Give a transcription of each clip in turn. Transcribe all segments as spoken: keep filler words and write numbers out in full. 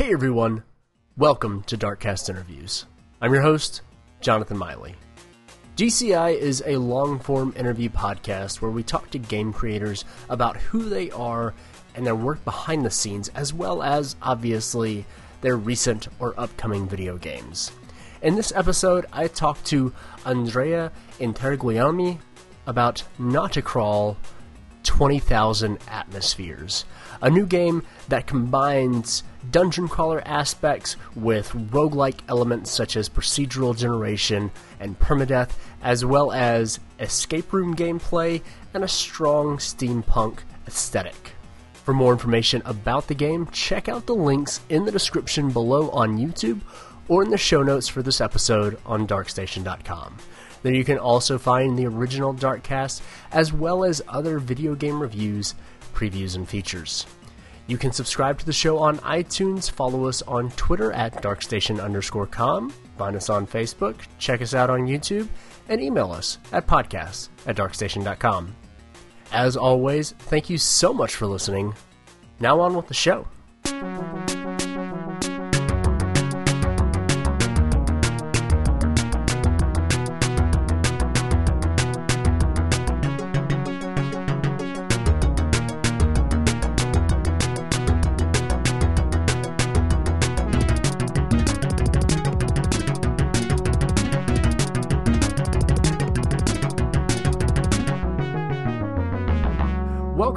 Hey everyone, welcome to Darkcast Interviews. I'm your host, Jonathan Miley. D C I is a long-form interview podcast where we talk to game creators about who they are and their work behind the scenes, as well as, obviously, their recent or upcoming video games. In this episode, I talked to Andrea Interguglielmi about Nautacrawl twenty thousand Atmospheres, a new game that combines dungeon crawler aspects with roguelike elements such as procedural generation and permadeath, as well as escape room gameplay and a strong steampunk aesthetic. For more information about the game, check out the links in the description below on YouTube or in the show notes for this episode on darkstation dot com. There you can also find the original Darkcast, as well as other video game reviews, previews, and features. You can subscribe to the show on iTunes, follow us on Twitter at darkstation underscore com, find us on Facebook, check us out on YouTube, and email us at podcasts at darkstation dot com. As always, thank you so much for listening. Now on with the show.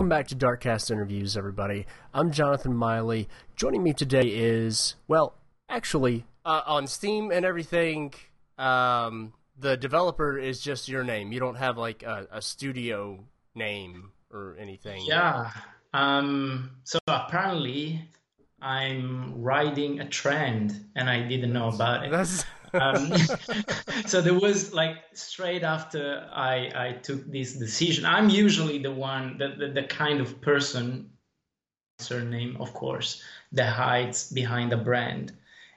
Back to Darkcast Interviews, everybody. I'm Jonathan Miley. Joining me today is, well, actually, uh, on Steam and everything, um, the developer is just your name. You don't have like a, a studio name or anything. Yeah. Um, so apparently, I'm riding a trend, and I didn't know about it. That's... um, so there was like straight after I, I took this decision. I'm usually the one, the, the, the kind of person, surname, of course, that hides behind a brand.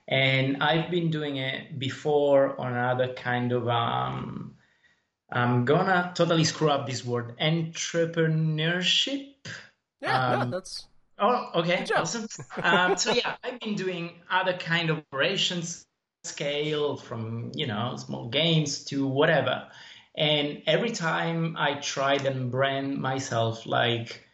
And I've been doing it before on another kind of, um, I'm gonna totally screw up this word, entrepreneurship. Yeah, um, yeah that's... Oh, okay, awesome. um, so yeah, I've been doing other kind of operations, scale from, you know, small games to whatever. And every time I tried and brand myself like,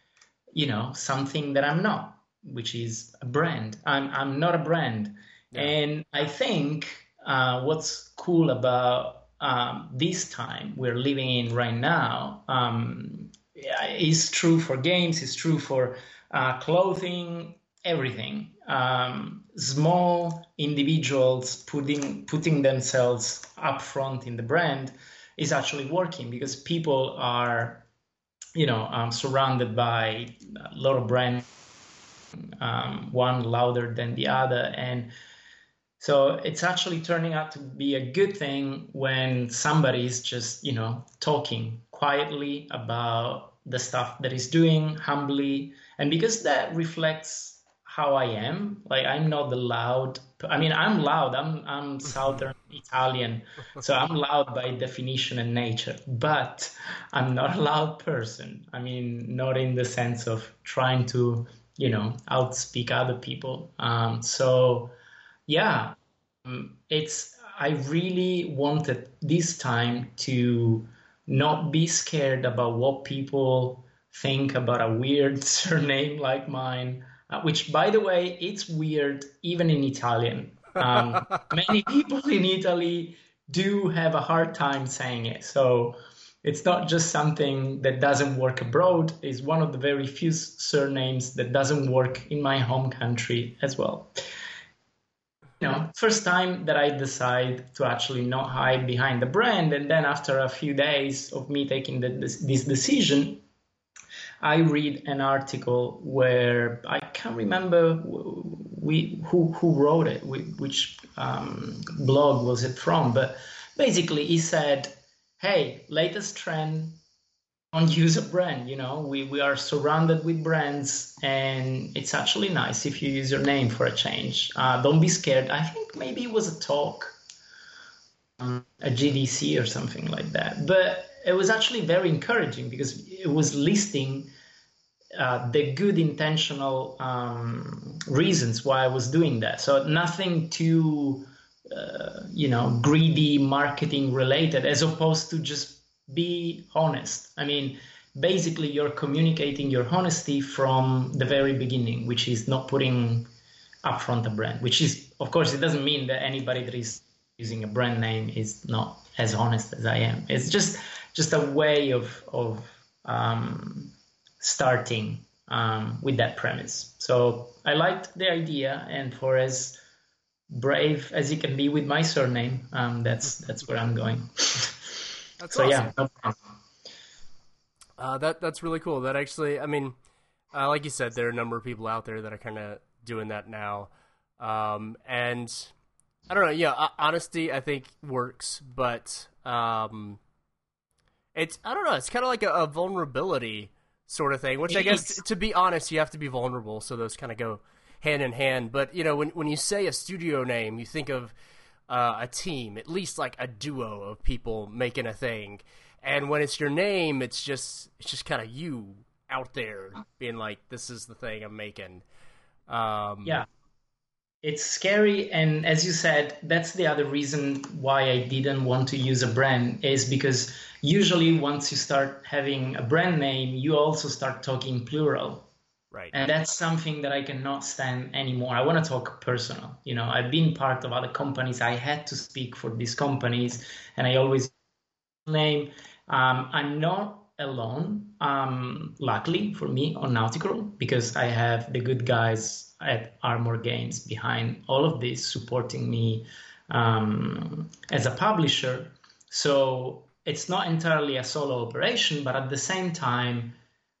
you know, something that I'm not, which is a brand. I'm I'm not a brand. Yeah. And I think uh, what's cool about um, this time we're living in right now um, is true for games, is true for uh, clothing, everything. Um, small individuals putting putting themselves up front in the brand is actually working, because people are, you know, um, surrounded by a lot of brands, um, one louder than the other. And so it's actually turning out to be a good thing when somebody is just, you know, talking quietly about the stuff that he's doing, humbly. And because that reflects how I am, like I'm not the loud, I mean, I'm loud, I'm I'm Southern Italian, so I'm loud by definition and nature, but I'm not a loud person. I mean, not in the sense of trying to, you know, outspeak other people. Um, so yeah, it's, I really wanted this time to not be scared about what people think about a weird surname like mine. Which, by the way, it's weird even in Italian. Um, many people in Italy do have a hard time saying it. So it's not just something that doesn't work abroad. It's one of the very few surnames that doesn't work in my home country as well. You know, first time that I decide to actually not hide behind the brand, and then after a few days of me taking the, this, this decision, I read an article where I can't remember we who who wrote it, which um, blog was it from, but basically he said, "Hey, latest trend, don't use a brand. You know, we we are surrounded with brands, and it's actually nice if you use your name for a change. Uh, don't be scared." I think maybe it was a talk, um, a G D C or something like that, but it was actually very encouraging because it was listing uh, the good intentional um, reasons why I was doing that. So nothing too, uh, you know, greedy marketing related, as opposed to just be honest. I mean, basically you're communicating your honesty from the very beginning, which is not putting upfront a brand, which is, of course, it doesn't mean that anybody that is using a brand name is not as honest as I am. It's just just a way of of um, starting um, with that premise. So I liked the idea, and for as brave as it can be with my surname, um, that's that's where I'm going. That's so awesome. Yeah, no problem. Uh, that that's really cool. That actually, I mean, uh, like you said, there are a number of people out there that are kind of doing that now, um, and I don't know. Yeah, honesty I think works, but um, it's I don't know. It's kind of like a, a vulnerability sort of thing, which I guess to be honest, you have to be vulnerable. So those kind of go hand in hand. But you know, when when you say a studio name, you think of uh, a team, at least like a duo of people making a thing. And when it's your name, it's just it's just kind of you out there being like, "This is the thing I'm making." Um, yeah. It's scary, and as you said, that's the other reason why I didn't want to use a brand, is because usually once you start having a brand name, you also start talking plural. Right. And that's something that I cannot stand anymore. I want to talk personal. You know, I've been part of other companies. I had to speak for these companies, and I always name. Um, I'm not alone, um, luckily for me, on Nautical, because I have the good guys at Armor Games behind all of this, supporting me um, as a publisher. So it's not entirely a solo operation, but at the same time,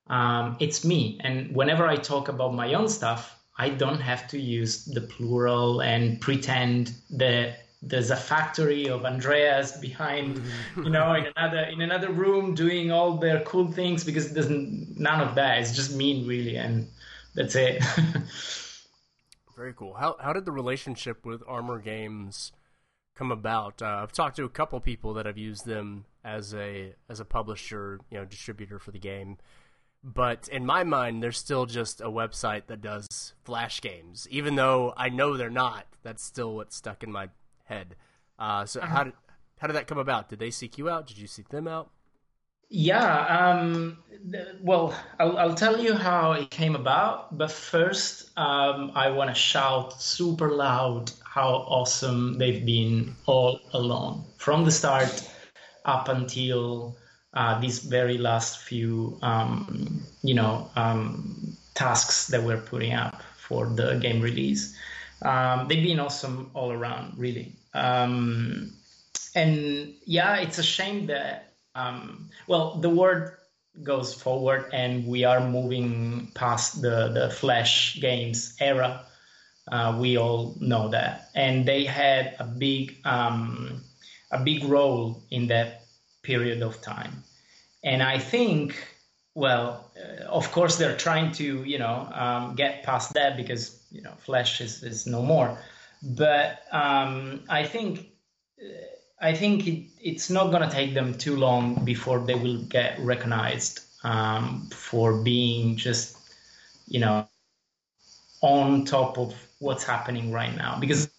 um, it's me. And whenever I talk about my own stuff, I don't have to use the plural and pretend that there's a factory of Andreas behind, you know, in another in another room doing all their cool things, because there's none of that. It's just me, really, and that's it. Very cool. How how did the relationship with Armor Games come about? Uh, I've talked to a couple people that have used them as a as a publisher, you know, distributor for the game. But in my mind, they're still just a website that does Flash games, even though I know they're not. That's still what's stuck in my head. Uh, so how did how did that come about? Did they seek you out? Did you seek them out? Yeah, um, well, I'll, I'll tell you how it came about. But first, um, I want to shout super loud how awesome they've been all along, from the start up until uh, these very last few, um, you know, um, tasks that we're putting up for the game release. Um, they've been awesome all around, really. Um, and yeah, it's a shame that Um, well, the word goes forward, and we are moving past the, the Flash games era. Uh, we all know that, and they had a big um, a big role in that period of time. And I think, well, uh, of course, they're trying to you know um, get past that, because you know Flash is, is no more. But um, I think. Uh, I think it, it's not going to take them too long before they will get recognized um, for being just, you know, on top of what's happening right now. Because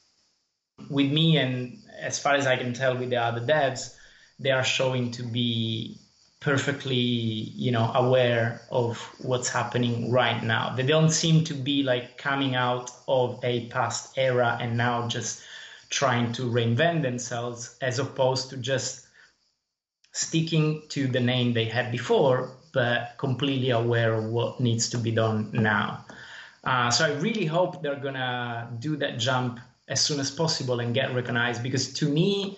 with me, and as far as I can tell with the other devs, they are showing to be perfectly, you know, aware of what's happening right now. They don't seem to be like coming out of a past era and now just trying to reinvent themselves, as opposed to just sticking to the name they had before, but completely aware of what needs to be done now. Uh, so I really hope they're going to do that jump as soon as possible and get recognized, because to me,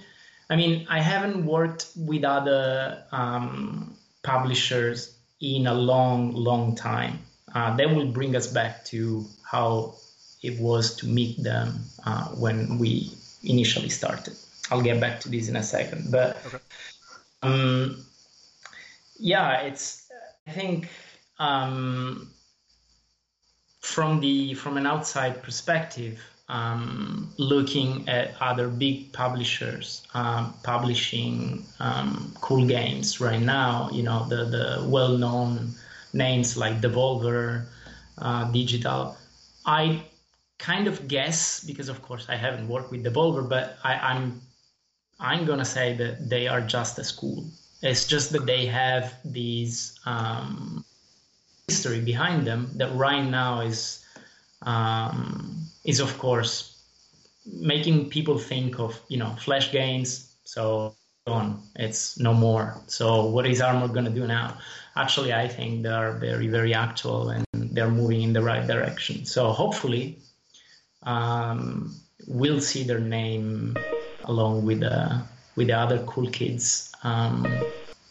I mean, I haven't worked with other um, publishers in a long, long time. Uh, that will bring us back to how it was to meet them uh, when we initially started. I'll get back to this in a second, but okay. um, yeah, it's. I think um, from the from an outside perspective, um, looking at other big publishers um, publishing um, cool games right now, you know, the the well known names like Devolver, uh, Digital. I kind of guess, because of course I haven't worked with Devolver, but I, I'm I'm gonna say that they are just as cool. It's just that they have these um, history behind them that right now is um, is of course making people think of, you know, flash games, so on, it's no more. So what is Armor going to do now? Actually, I think they are very, very actual and they're moving in the right direction. So hopefully um, we'll see their name along with, uh, with the other cool kids um,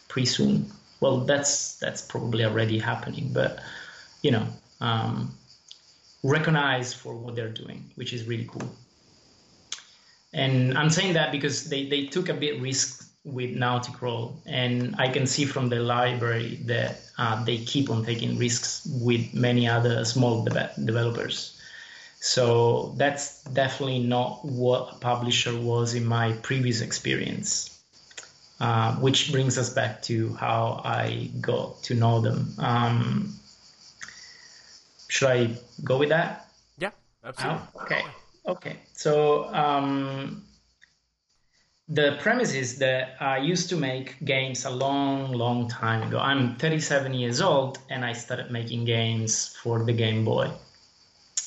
pretty soon. Well, that's, that's probably already happening, but, you know, um, recognize for what they're doing, which is really cool. And I'm saying that because they, they took a bit risk with Nautic Roll, and I can see from the library that uh, they keep on taking risks with many other small de- developers. So that's definitely not what a publisher was in my previous experience, uh, which brings us back to how I got to know them. Um, should I go with that? Yeah, absolutely. Oh, okay. Okay, so um, the premise is that I used to make games a long, long time ago. I'm thirty-seven years old, and I started making games for the Game Boy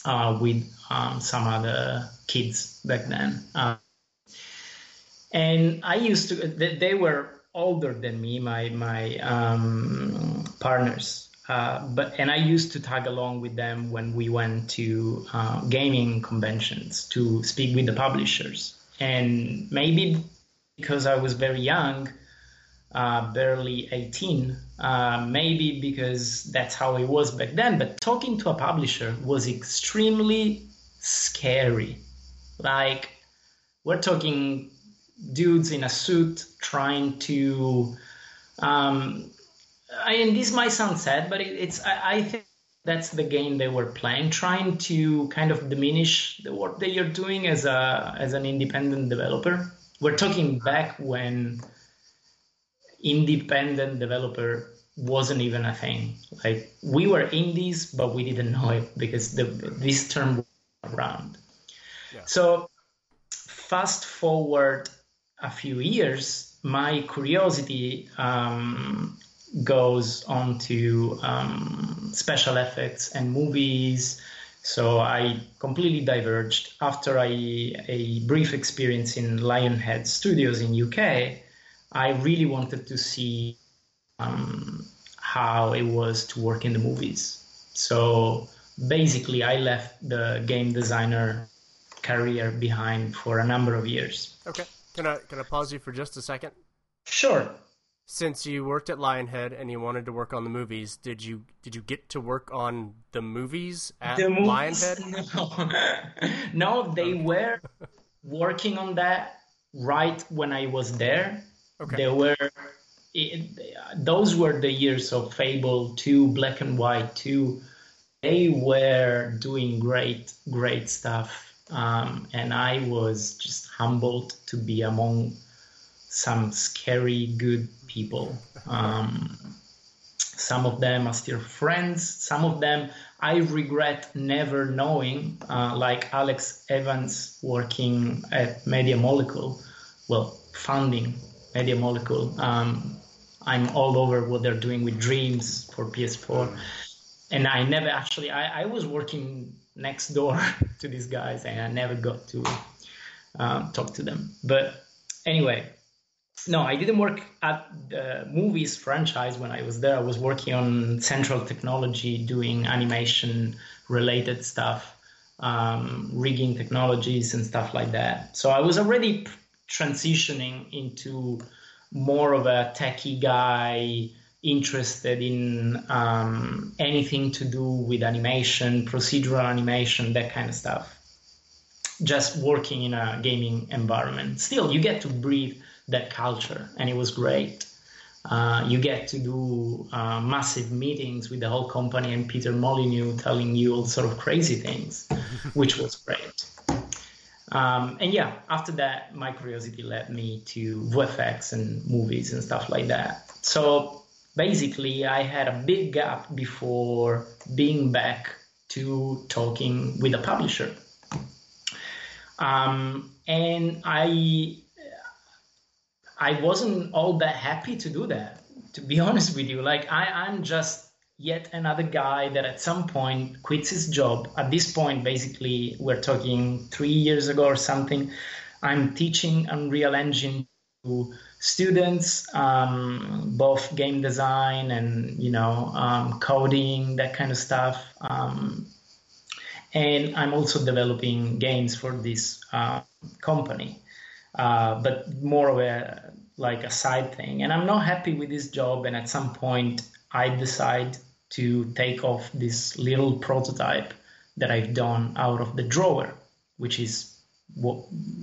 uh, with um, some other kids back then. Uh, and I used to, they were older than me, my, my um, partners. Uh, but and I used to tag along with them when we went to uh, gaming conventions to speak with the publishers. And maybe because I was very young, uh, barely eighteen, uh, maybe because that's how it was back then. But talking to a publisher was extremely scary. Like, we're talking dudes in a suit trying to... Um, I, and this might sound sad, but it, it's I, I think that's the game they were playing, trying to kind of diminish the work that you're doing as a as an independent developer. We're talking back when independent developer wasn't even a thing. Like, we were indies, but we didn't know it because the, this term was around. Yeah. So fast forward a few years, my curiosity... Um, goes on to um, special effects and movies. So I completely diverged after I, a brief experience in Lionhead Studios in U K. I really wanted to see um, how it was to work in the movies. So basically I left the game designer career behind for a number of years. Okay. Can I, can I pause you for just a second? Sure. Since you worked at Lionhead and you wanted to work on the movies, did you did you get to work on the movies at the movies? Lionhead? No. no, they were working on that right when I was there. Okay. They were it, those were the years of Fable two, Black and White two. They were doing great, great stuff, um, and I was just humbled to be among some scary good people. Um, some of them are still friends. Some of them I regret never knowing, uh, like Alex Evans working at Media Molecule, well, founding Media Molecule. Um, I'm all over what they're doing with Dreams for P S four. And I never actually, I, I was working next door to these guys and I never got to uh, talk to them. But anyway, no, I didn't work at the movies franchise when I was there. I was working on Central Technology, doing animation-related stuff, um, rigging technologies and stuff like that. So I was already p- transitioning into more of a techie guy, interested in um, anything to do with animation, procedural animation, that kind of stuff. Just working in a gaming environment. Still, you get to breathe that culture, and it was great. Uh, you get to do uh, massive meetings with the whole company and Peter Molyneux telling you all sort of crazy things, which was great. Um, and yeah, after that, my curiosity led me to V F X and movies and stuff like that. So basically I had a big gap before being back to talking with a publisher. Um, and I I wasn't all that happy to do that, to be honest with you. Like I, I'm just yet another guy that at some point quits his job. At this point, basically, we're talking three years ago or something. I'm teaching Unreal Engine to students, um, both game design and, you know, um, coding, that kind of stuff. Um, and I'm also developing games for this uh, company, uh, but more of a like a side thing. And I'm not happy with this job. And at some point, I decide to take off this little prototype that I've done out of the drawer, which is what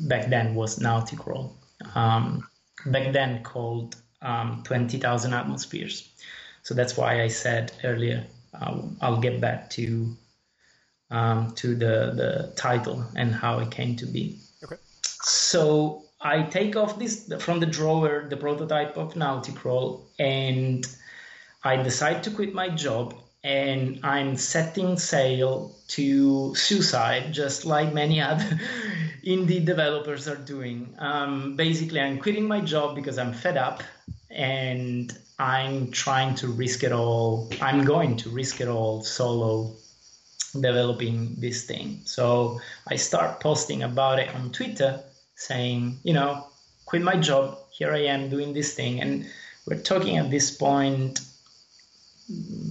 back then was Nauticrawl, um, back then called um, twenty thousand Atmospheres. So that's why I said earlier, uh, I'll get back to um, to the, the title and how it came to be. Okay. So I take off this from the drawer, the prototype of Nauticrawl, and I decide to quit my job, and I'm setting sail to suicide, just like many other indie developers are doing. Um, basically, I'm quitting my job because I'm fed up, and I'm trying to risk it all. I'm going to risk it all solo developing this thing. So I start posting about it on Twitter, saying, you know, quit my job. Here I am doing this thing. And we're talking at this point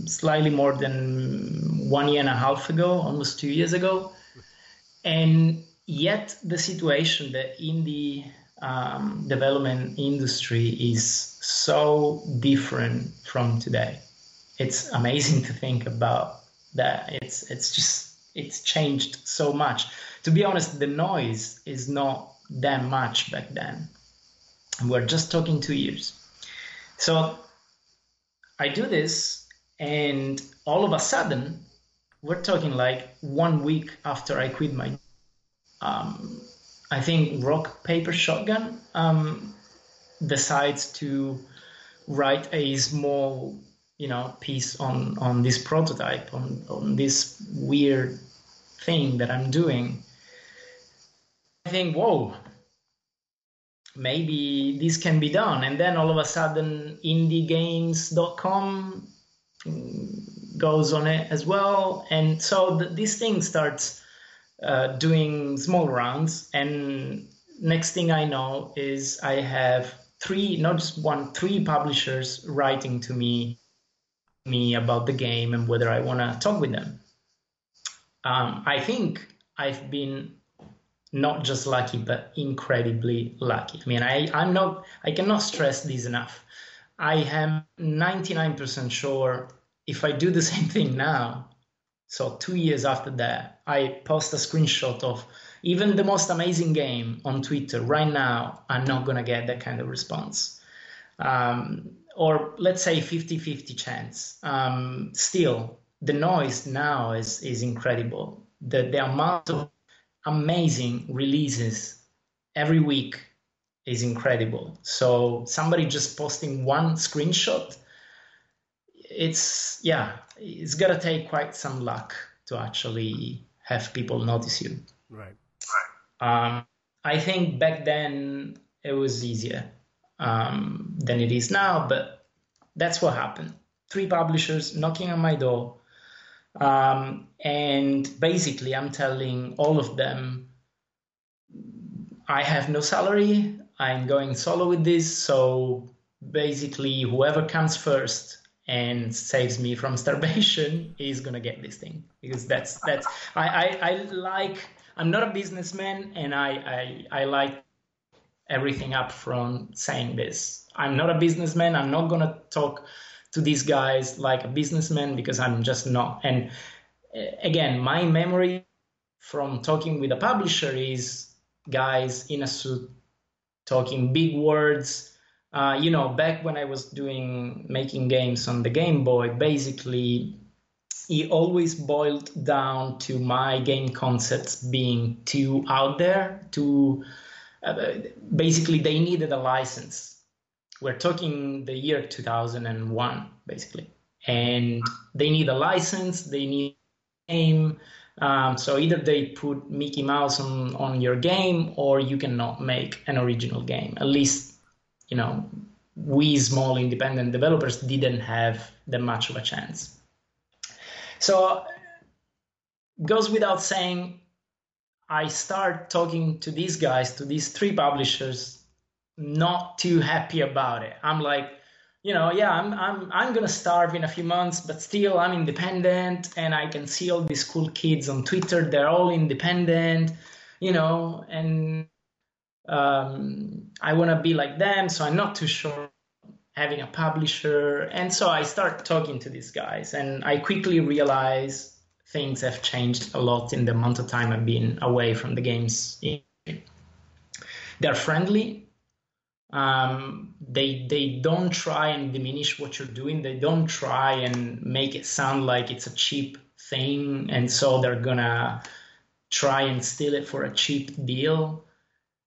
slightly more than one year and a half ago, almost two years ago. And yet the situation that in the um, development industry is so different from today. It's amazing to think about that. It's it's just, it's changed so much. To be honest, the noise is not that much back then. We're just talking two years. So I do this, and all of a sudden, we're talking like one week after I quit my, um, I think Rock, Paper, Shotgun um, decides to write a small, you know, piece on, on this prototype, on, on this weird thing that I'm doing. I think, whoa, maybe this can be done. And then all of a sudden, indie games dot com goes on it as well, and so the, this thing starts uh, doing small rounds, and next thing I know is I have three, not just one, three publishers writing to me me about the game and whether I want to talk with them. Um, I think I've been not just lucky, but incredibly lucky. I mean, I I'm not I cannot stress this enough. I am ninety-nine percent sure if I do the same thing now, so two years after that, I post a screenshot of even the most amazing game on Twitter right now, I'm not going to get that kind of response. Um, or let's say fifty-fifty chance. Um, still, the noise now is, is incredible. The, the amount of amazing releases every week is incredible. So somebody just posting one screenshot, it's, yeah, it's got to take quite some luck to actually have people notice you. Right. Um, I think back then it was easier um, than it is now, but that's what happened. Three publishers knocking on my door. Um, and basically I'm telling all of them, I have no salary. I'm going solo with this, so basically whoever comes first and saves me from starvation is gonna get this thing, because that's that's I, I, I like I'm not a businessman, and I, I I like everything up from saying this. I'm not a businessman. I'm not gonna talk to these guys like a businessman, because I'm just not. And again, my memory from talking with a publisher is guys in a suit, talking big words. Uh, you know, back when I was doing making games on the Game Boy, basically it always boiled down to my game concepts being too out there. Too uh, basically, they needed a license. We're talking the year two thousand one, basically. And they need a license, they need a name. Um, so either they put Mickey Mouse on, on your game, or you cannot make an original game. At least, you know, we small independent developers didn't have that much of a chance. So goes without saying, I start talking to these guys, to these three publishers, not too happy about it. I'm like, you know, yeah, I'm I'm I'm gonna starve in a few months, but still I'm independent, and I can see all these cool kids on Twitter. They're all independent, you know, and um, I wanna be like them. So I'm not too sure having a publisher. And so I start talking to these guys, and I quickly realize things have changed a lot in the amount of time I've been away from the games industry. They're friendly. Um, they they don't try and diminish what you're doing. They don't try and make it sound like it's a cheap thing, and so they're gonna try and steal it for a cheap deal.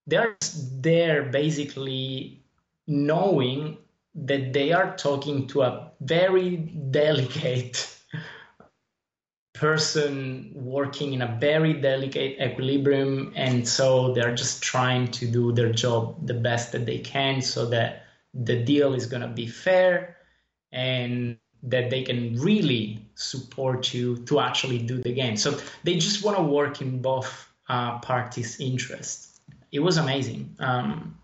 They're there basically knowing that they are talking to a very delicate person working in a very delicate equilibrium, and so they're just trying to do their job the best that they can so that the deal is going to be fair and that they can really support you to actually do the game. So they just want to work in both uh, parties' interests. It was amazing. Um,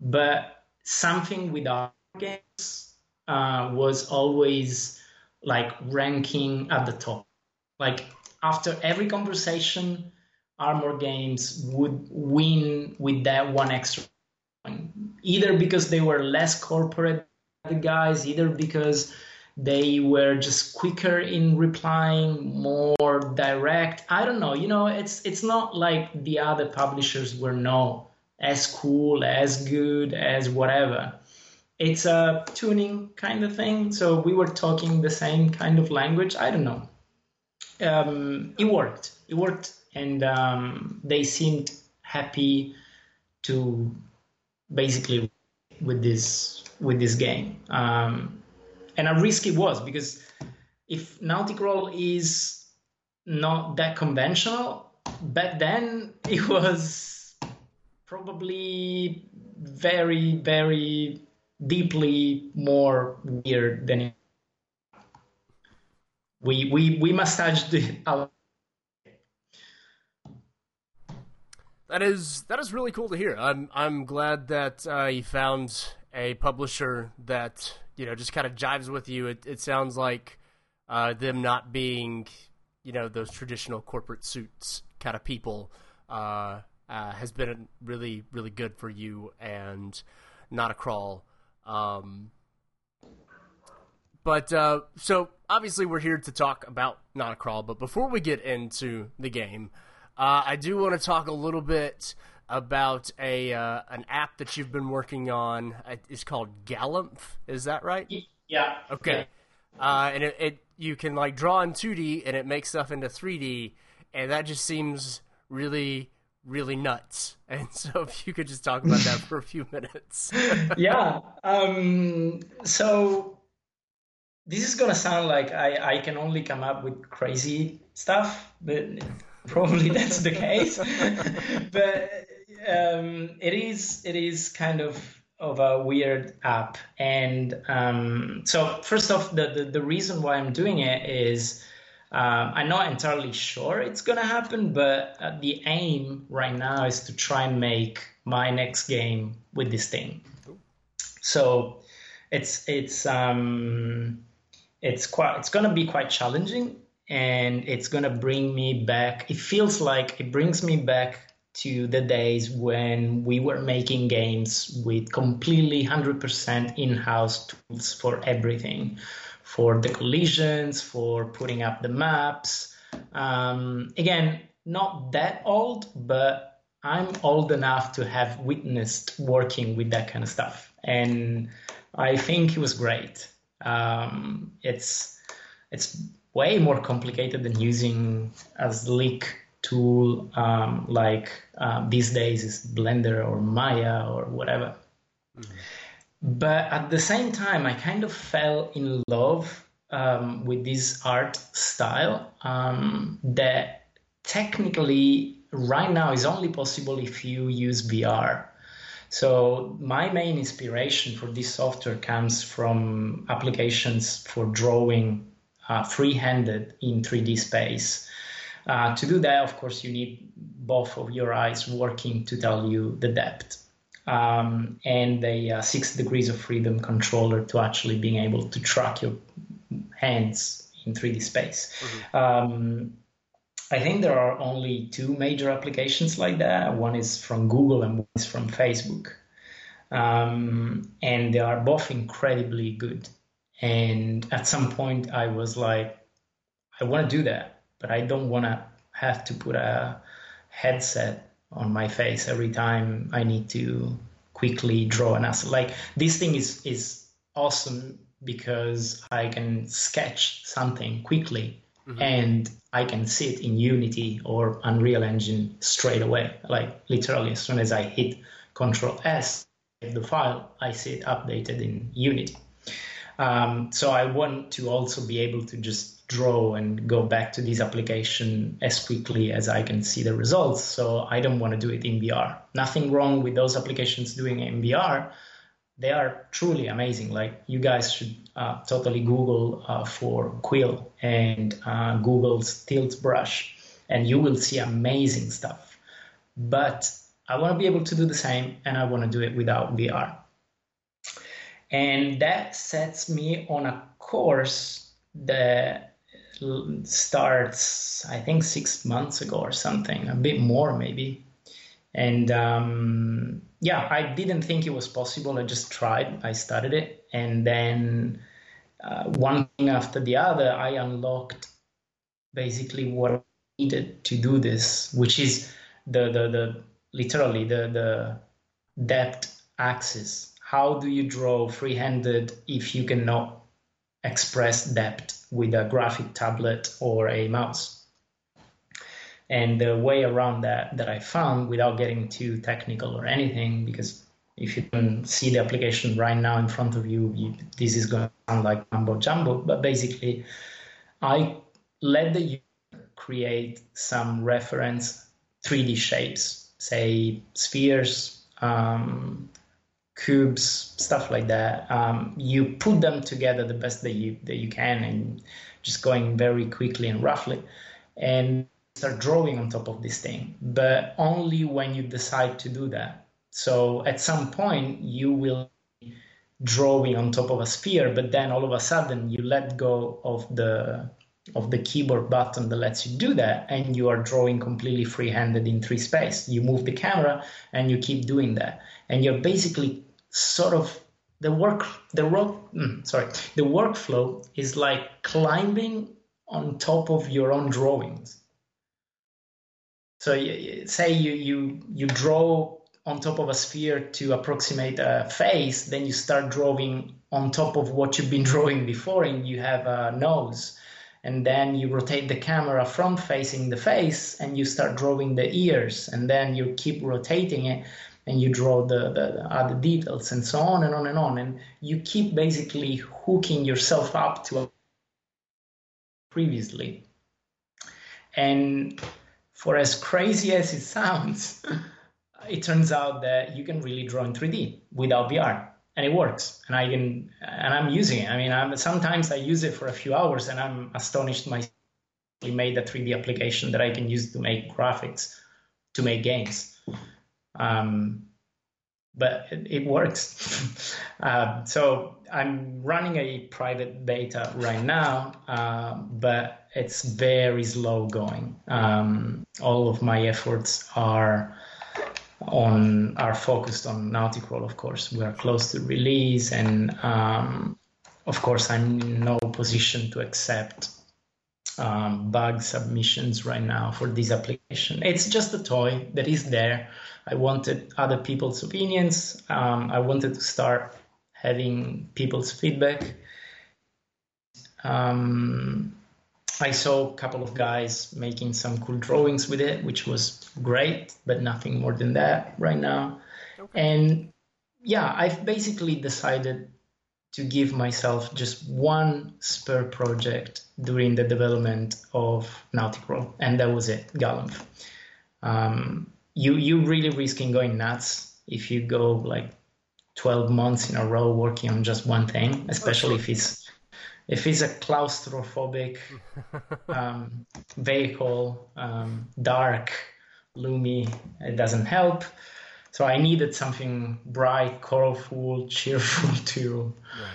but something with our games uh, was always like ranking at the top. Like after every conversation, Armor Games would win with that one extra point, either because they were less corporate than the guys, either because they were just quicker in replying, more direct. I don't know. You know, it's it's not like the other publishers were no as cool, as good, as whatever. It's a tuning kind of thing. So we were talking the same kind of language. I don't know. Um, it worked. It worked, and um, they seemed happy to basically with this with this game. Um, and a risk it was, because if Nauticrawl is not that conventional, back then it was probably very, very deeply more weird than it. We we we massaged it out. That is that is really cool to hear. I'm I'm glad that uh, you found a publisher that, you know, just kind of jives with you. It it sounds like uh, them not being, you know, those traditional corporate suits kind of people uh, uh, has been really really good for you and Nauticrawl. Um, but, uh, so obviously we're here to talk about Nauticrawl, but before we get into the game, uh, I do want to talk a little bit about a, uh, an app that you've been working on. It's called Gallimph. Is that right? Yeah. Okay. Yeah. Uh, and it, it, you can like draw in two D and it makes stuff into three D, and that just seems really, really nuts. And so if you could just talk about that for a few minutes. Yeah. Um, so this is going to sound like I, I can only come up with crazy stuff, but probably that's the case. But um, it is it is kind of, of a weird app. And um, so first off, the, the, the reason why I'm doing it is Um, I'm not entirely sure it's going to happen, but uh, the aim right now is to try and make my next game with this thing. So it's it's um, it's quite it's going to be quite challenging, and it's going to bring me back. It feels like it brings me back to the days when we were making games with completely one hundred percent in-house tools for everything. For the collisions, for putting up the maps. Um, again, not that old, but I'm old enough to have witnessed working with that kind of stuff. And I think it was great. Um, it's it's way more complicated than using a slick tool um, like uh, these days is Blender or Maya or whatever. Mm-hmm. But at the same time, I kind of fell in love um, with this art style um, that technically right now is only possible if you use V R. So my main inspiration for this software comes from applications for drawing uh, free-handed in three D space. Uh, to do that, of course, you need both of your eyes working to tell you the depth. Um, and a uh, six degrees of freedom controller to actually being able to track your hands in three D space. Mm-hmm. Um, I think there are only two major applications like that. One is from Google and one is from Facebook. Um, and they are both incredibly good. And at some point I was like, I want to do that, but I don't want to have to put a headset on my face every time I need to quickly draw an asset. Like, this thing is is awesome because I can sketch something quickly, mm-hmm. and I can see it in Unity or Unreal Engine straight away. Like, literally, as soon as I hit Control S, the file, I see it updated in Unity. Um, so I want to also be able to just draw and go back to this application as quickly as I can see the results. So I don't want to do it in V R. Nothing wrong with those applications doing it in V R. They are truly amazing. Like, you guys should uh, totally Google uh, for Quill and uh, Google's Tilt Brush, and you will see amazing stuff. But I want to be able to do the same, and I want to do it without V R. And that sets me on a course that starts, I think, six months ago or something, a bit more maybe. And um, yeah, I didn't think it was possible. I just tried. I started it. And then uh, one thing after the other, I unlocked basically what I needed to do this, which is the, the, the literally the, the depth axis. How do you draw free-handed if you cannot express depth with a graphic tablet or a mouse? And the way around that that I found, without getting too technical or anything, because if you don't see the application right now in front of you, you this is going to sound like mumbo jumbo, but basically I let the user create some reference three D shapes, say spheres, um cubes, stuff like that. Um, you put them together the best that you that you can, and just going very quickly and roughly, and start drawing on top of this thing. But only when you decide to do that. So at some point you will be drawing on top of a sphere, but then all of a sudden you let go of the of the keyboard button that lets you do that, and you are drawing completely free-handed in three D space. You move the camera and you keep doing that, and you're basically sort of the work the ro- sorry the workflow is like climbing on top of your own drawings. So you, say you you you draw on top of a sphere to approximate a face, then you start drawing on top of what you've been drawing before, and you have a nose, and then you rotate the camera front facing the face and you start drawing the ears, and then you keep rotating it and you draw the, the other details, and so on and on and on. And you keep basically hooking yourself up to previously. And for as crazy as it sounds, it turns out that you can really draw in three D without V R. And it works, and I can, and I'm using it. I mean, I'm, sometimes I use it for a few hours, and I'm astonished myself. We made a three D application that I can use to make graphics, to make games. Um, but it, it works. uh, so I'm running a private beta right now, uh, but it's very slow going. Um, all of my efforts are. on are focused on Nauticrawl, of course. We are close to release, and um, of course I'm in no position to accept um, bug submissions right now for this application. It's just a toy that is there. I wanted other people's opinions. Um, I wanted to start having people's feedback. Um, I saw a couple of guys making some cool drawings with it, which was great, but nothing more than that right now. Okay. And yeah, I've basically decided to give myself just one spare project during the development of Nauticrawl, and that was it, Galanth. Um, you you really risking going nuts if you go like twelve months in a row working on just one thing, especially if it's if it's a claustrophobic um, vehicle, um, dark, gloomy. It doesn't help. So I needed something bright, colorful, cheerful to, right.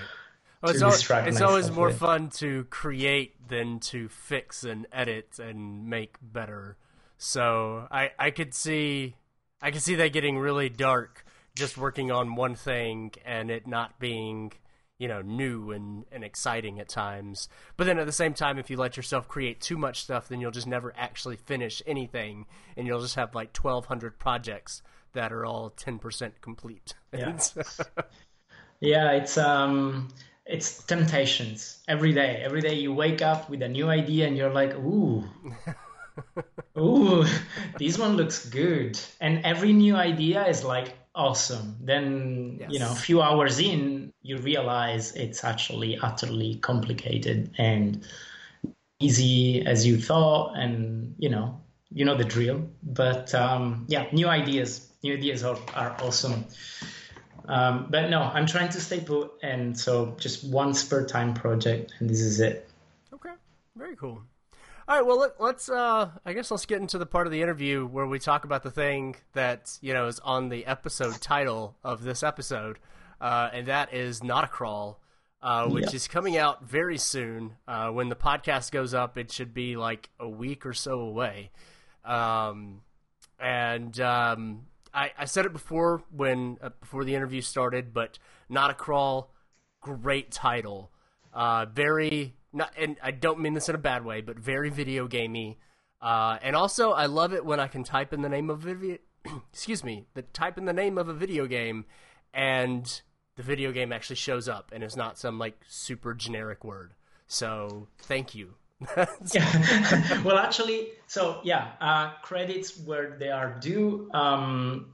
well, to it's distract al- It's myself always more with. Fun to create than to fix and edit and make better. So I, I could see I could see that getting really dark, just working on one thing and it not being, you know, new and, and exciting at times. But then at the same time, if you let yourself create too much stuff, then you'll just never actually finish anything, and you'll just have like twelve hundred projects that are all ten percent complete. Yeah. yeah, it's um, it's temptations every day. Every day you wake up with a new idea and you're like, ooh, ooh, this one looks good. And every new idea is like awesome. Then, yes. you know, a few hours in, you realize it's actually utterly complicated and easy as you thought. And, you know, you know the drill. But um, yeah, new ideas. New ideas are, are awesome. Um, but no, I'm trying to stay put, and so just one spare time project, and this is it. Okay, very cool. All right, well, let, let's, uh, I guess let's get into the part of the interview where we talk about the thing that, you know, is on the episode title of this episode, uh, and that is Nauticrawl, uh, which yeah. is coming out very soon. Uh, when the podcast goes up, it should be like a week or so away. Um, and, um, I, I said it before when uh, before the interview started, but Nauticrawl, great title, uh, very not, and I don't mean this in a bad way, but very video gamey, uh, and also I love it when I can type in the name of video, excuse me, the type in the name of a video game, and the video game actually shows up, and it's not some like super generic word. So thank you. yeah. Well, actually, so yeah, uh, credits where they are due. Um,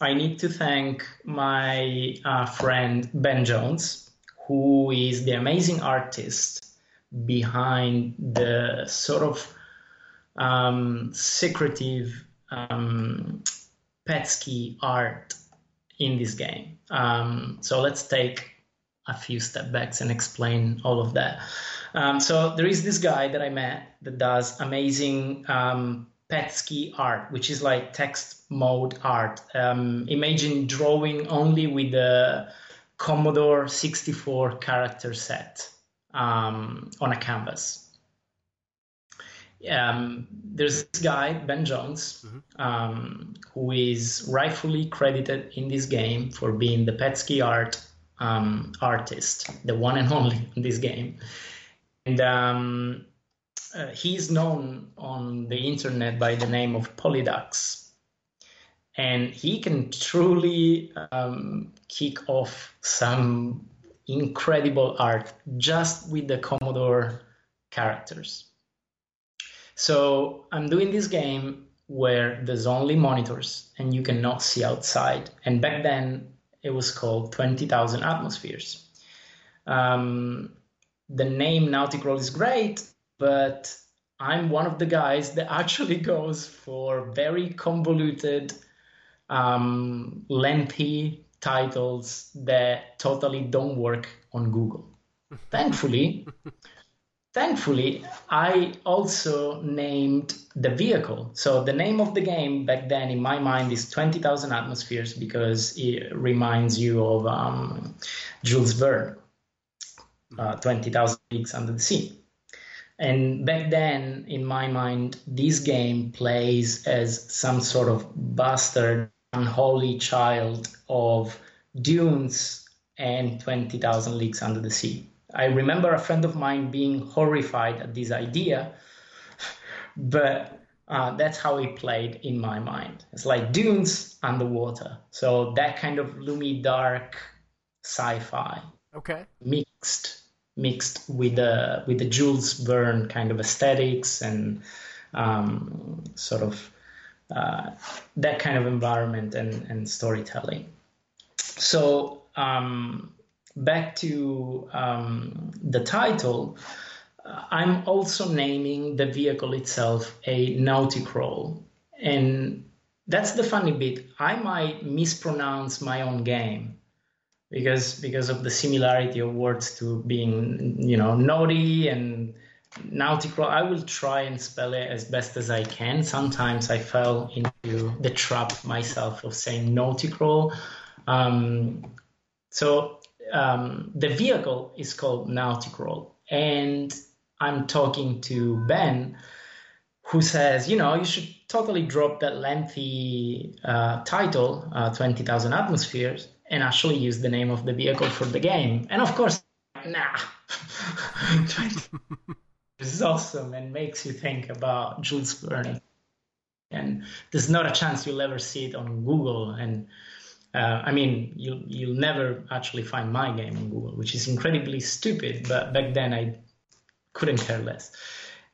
I need to thank my uh, friend Ben Jones, who is the amazing artist behind the sort of um, secretive um, Petsky art in this game. Um, so let's take a few step backs and explain all of that. Um, so there is this guy that I met that does amazing um, Petsky art, which is like text mode art. Um, imagine drawing only with the Commodore sixty-four character set um, on a canvas. Um, there's this guy, Ben Jones, mm-hmm. um, who is rightfully credited in this game for being the Petsky art um, artist, the one and only in this game. And um, uh, he's known on the internet by the name of Polydux. And he can truly um, kick off some incredible art just with the Commodore characters. So I'm doing this game where there's only monitors and you cannot see outside. And back then it was called twenty thousand Atmospheres. Um, The name Nauticrawl is great, but I'm one of the guys that actually goes for very convoluted, um, lengthy titles that totally don't work on Google. Thankfully, thankfully, I also named the vehicle. So the name of the game back then in my mind is twenty thousand Atmospheres because it reminds you of um, Jules Verne. Uh, twenty thousand Leagues Under the Sea. And back then, in my mind, this game plays as some sort of bastard, unholy child of Dunes and twenty thousand Leagues Under the Sea. I remember a friend of mine being horrified at this idea, but uh, that's how it played in my mind. It's like Dunes underwater. So that kind of gloomy, dark sci-fi. Okay. Mixed. mixed with the with the Jules Verne kind of aesthetics and um, sort of uh, that kind of environment and, and storytelling. So um, back to um, the title, I'm also naming the vehicle itself a Nauticrawl. And that's the funny bit. I might mispronounce my own game because because of the similarity of words to being, you know, naughty and Nauticrawl. I will try and spell it as best as I can. Sometimes I fell into the trap myself of saying Nauticrawl. Um, so um, the vehicle is called Nauticrawl. And I'm talking to Ben, who says, you know, you should totally drop that lengthy uh, title, uh, twenty thousand Atmospheres, and actually use the name of the vehicle for the game. And of course, nah. This is awesome and makes you think about Jules Verne. And there's not a chance you'll ever see it on Google. And Uh, I mean, you'll, you'll never actually find my game on Google, which is incredibly stupid, but back then I couldn't care less.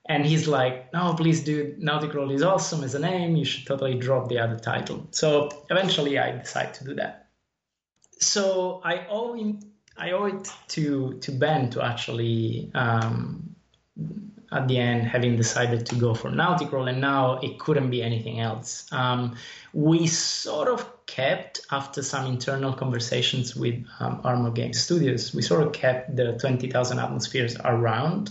And he's like, no, please do, Nauticrawl is awesome as a name, you should totally drop the other title. So eventually I decide to do that. So I owe him, I owe it to, to Ben to actually, um, at the end, having decided to go for Nauticrawl, and now it couldn't be anything else. Um, we sort of kept, after some internal conversations with um, Armor Game Studios, we sort of kept the twenty thousand Atmospheres around.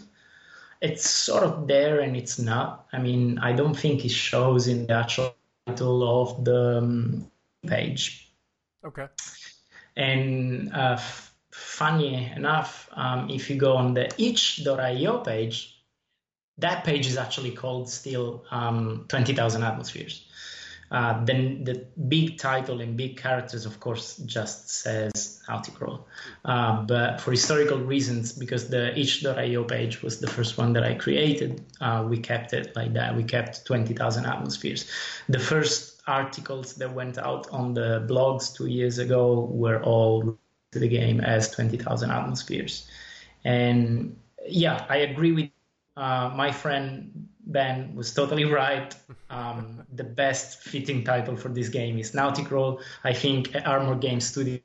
It's sort of there and it's not. I mean, I don't think it shows in the actual title of the um, page. Okay. And uh, f- funny enough, um, if you go on the itch dot i o page, that page is actually called still um, twenty thousand Atmospheres. Uh, then the big title and big characters, of course, just says Nauticrawl. Uh, but for historical reasons, because the itch dot i o page was the first one that I created, uh, we kept it like that. We kept twenty thousand Atmospheres. The first articles that went out on the blogs two years ago were all related to the game as twenty thousand Atmospheres. And yeah, I agree with Uh, my friend Ben was totally right. Um, the best fitting title for this game is Nauticrawl. I think Armor Game Studio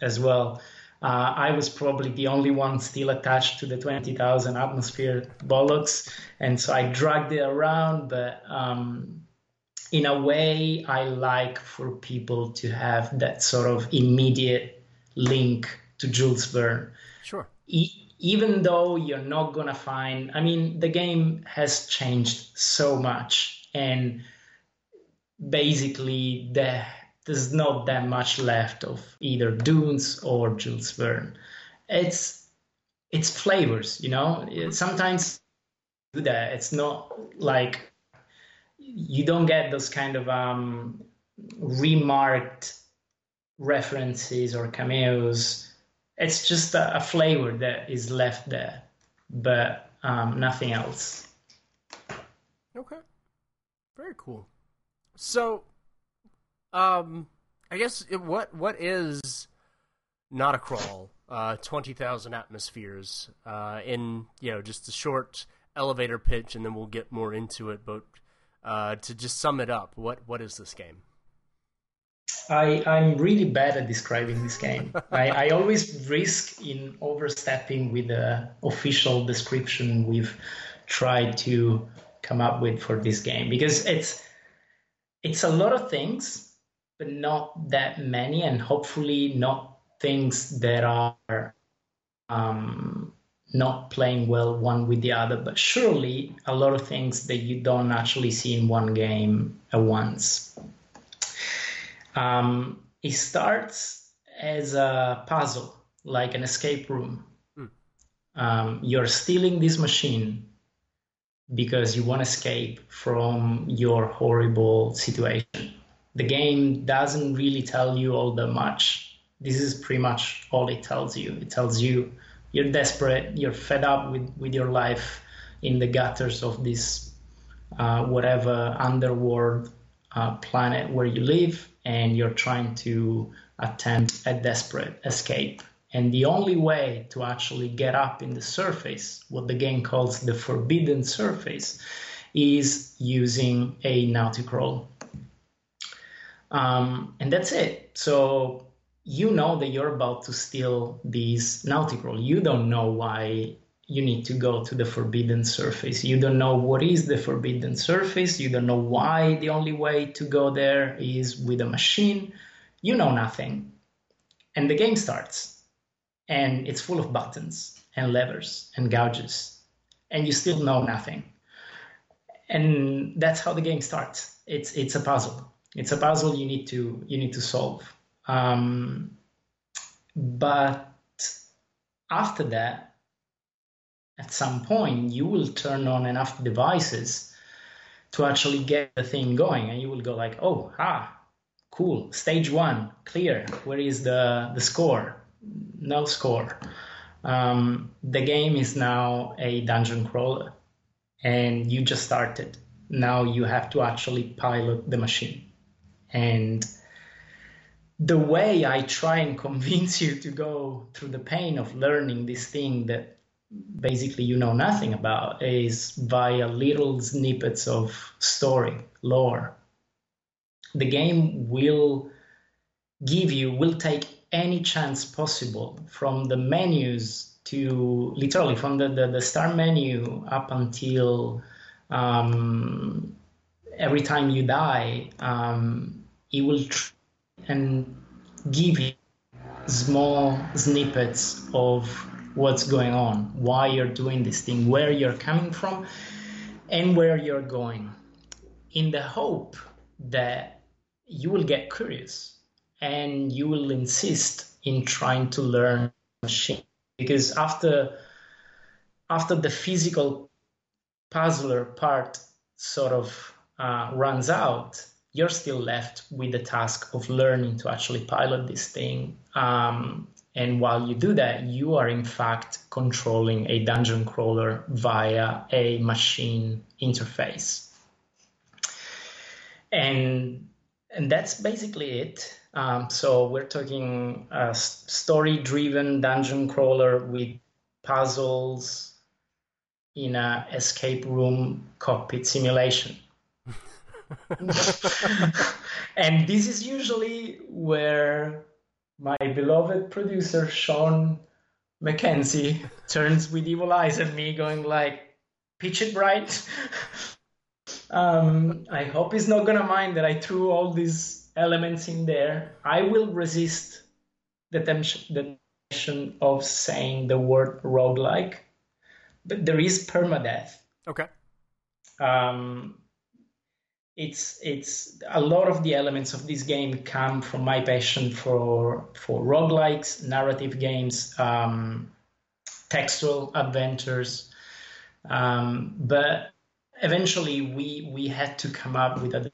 as well. Uh, I was probably the only one still attached to the twenty thousand Atmosphere bollocks, and so I dragged it around, but um, in a way I like for people to have that sort of immediate link to Jules Verne. Sure. E- Even though you're not going to find, I mean, the game has changed so much, and basically there, there's not that much left of either Dunes or Jules Verne. It's it's flavors, you know? Sometimes you do that. It's not like, you don't get those kind of um, remarked references or cameos. It's just a, a flavor that is left there, but um, nothing else. Okay. Very cool. So, um, I guess it, what what is Nauticrawl, uh, twenty thousand Atmospheres, uh, in, you know, just a short elevator pitch, and then we'll get more into it, but uh, to just sum it up, what, what is this game? I, I'm really bad at describing this game. I, I always risk in overstepping with the official description we've tried to come up with for this game, because it's it's a lot of things, but not that many, and hopefully not things that are um, not playing well one with the other, but surely a lot of things that you don't actually see in one game at once. Um, it starts as a puzzle, like an escape room. Mm. Um, you're stealing this machine because you want to escape from your horrible situation. The game doesn't really tell you all that much. This is pretty much all it tells you. It tells you you're desperate, you're fed up with, with your life in the gutters of this uh, whatever underworld uh, planet where you live, and you're trying to attempt a desperate escape. And the only way to actually get up in the surface, what the game calls the forbidden surface, is using a Nauticrawl. Um, and that's it. So you know that you're about to steal these Nauticrawl. You don't know why you need to go to the forbidden surface. You don't know what is the forbidden surface. You don't know why the only way to go there is with a machine. You know nothing. And the game starts. And it's full of buttons and levers and gouges. And you still know nothing. And that's how the game starts. It's it's a puzzle. It's a puzzle you need to you need to solve. Um, but after that, at some point, you will turn on enough devices to actually get the thing going, and you will go like, "Oh, ah, cool! Stage one clear. Where is the the score? No score." Um, the game is now a dungeon crawler. And you just started. Now you have to actually pilot the machine. And the way I try and convince you to go through the pain of learning this thing that basically you know nothing about is via little snippets of story, lore. The game will give you, will take any chance possible from the menus to literally from the, the, the start menu up until um, every time you die, um, it will tr- and give you small snippets of what's going on, why you're doing this thing, where you're coming from, and where you're going, in the hope that you will get curious and you will insist in trying to learn machine. Because after after the physical puzzler part sort of uh, runs out, you're still left with the task of learning to actually pilot this thing. Um, and while you do that, you are in fact controlling a dungeon crawler via a machine interface. And and that's basically it. Um, so we're talking a story-driven dungeon crawler with puzzles in an escape room cockpit simulation. And this is usually where my beloved producer, Sean McKenzie, turns with evil eyes at me going like, pitch it right. um, I hope he's not going to mind that I threw all these elements in there. I will resist the temptation of saying the word roguelike, but there is permadeath. Okay. Um, it's it's a lot of the elements of this game come from my passion for for roguelikes, narrative games, um, textual adventures, um, but eventually we we had to come up with a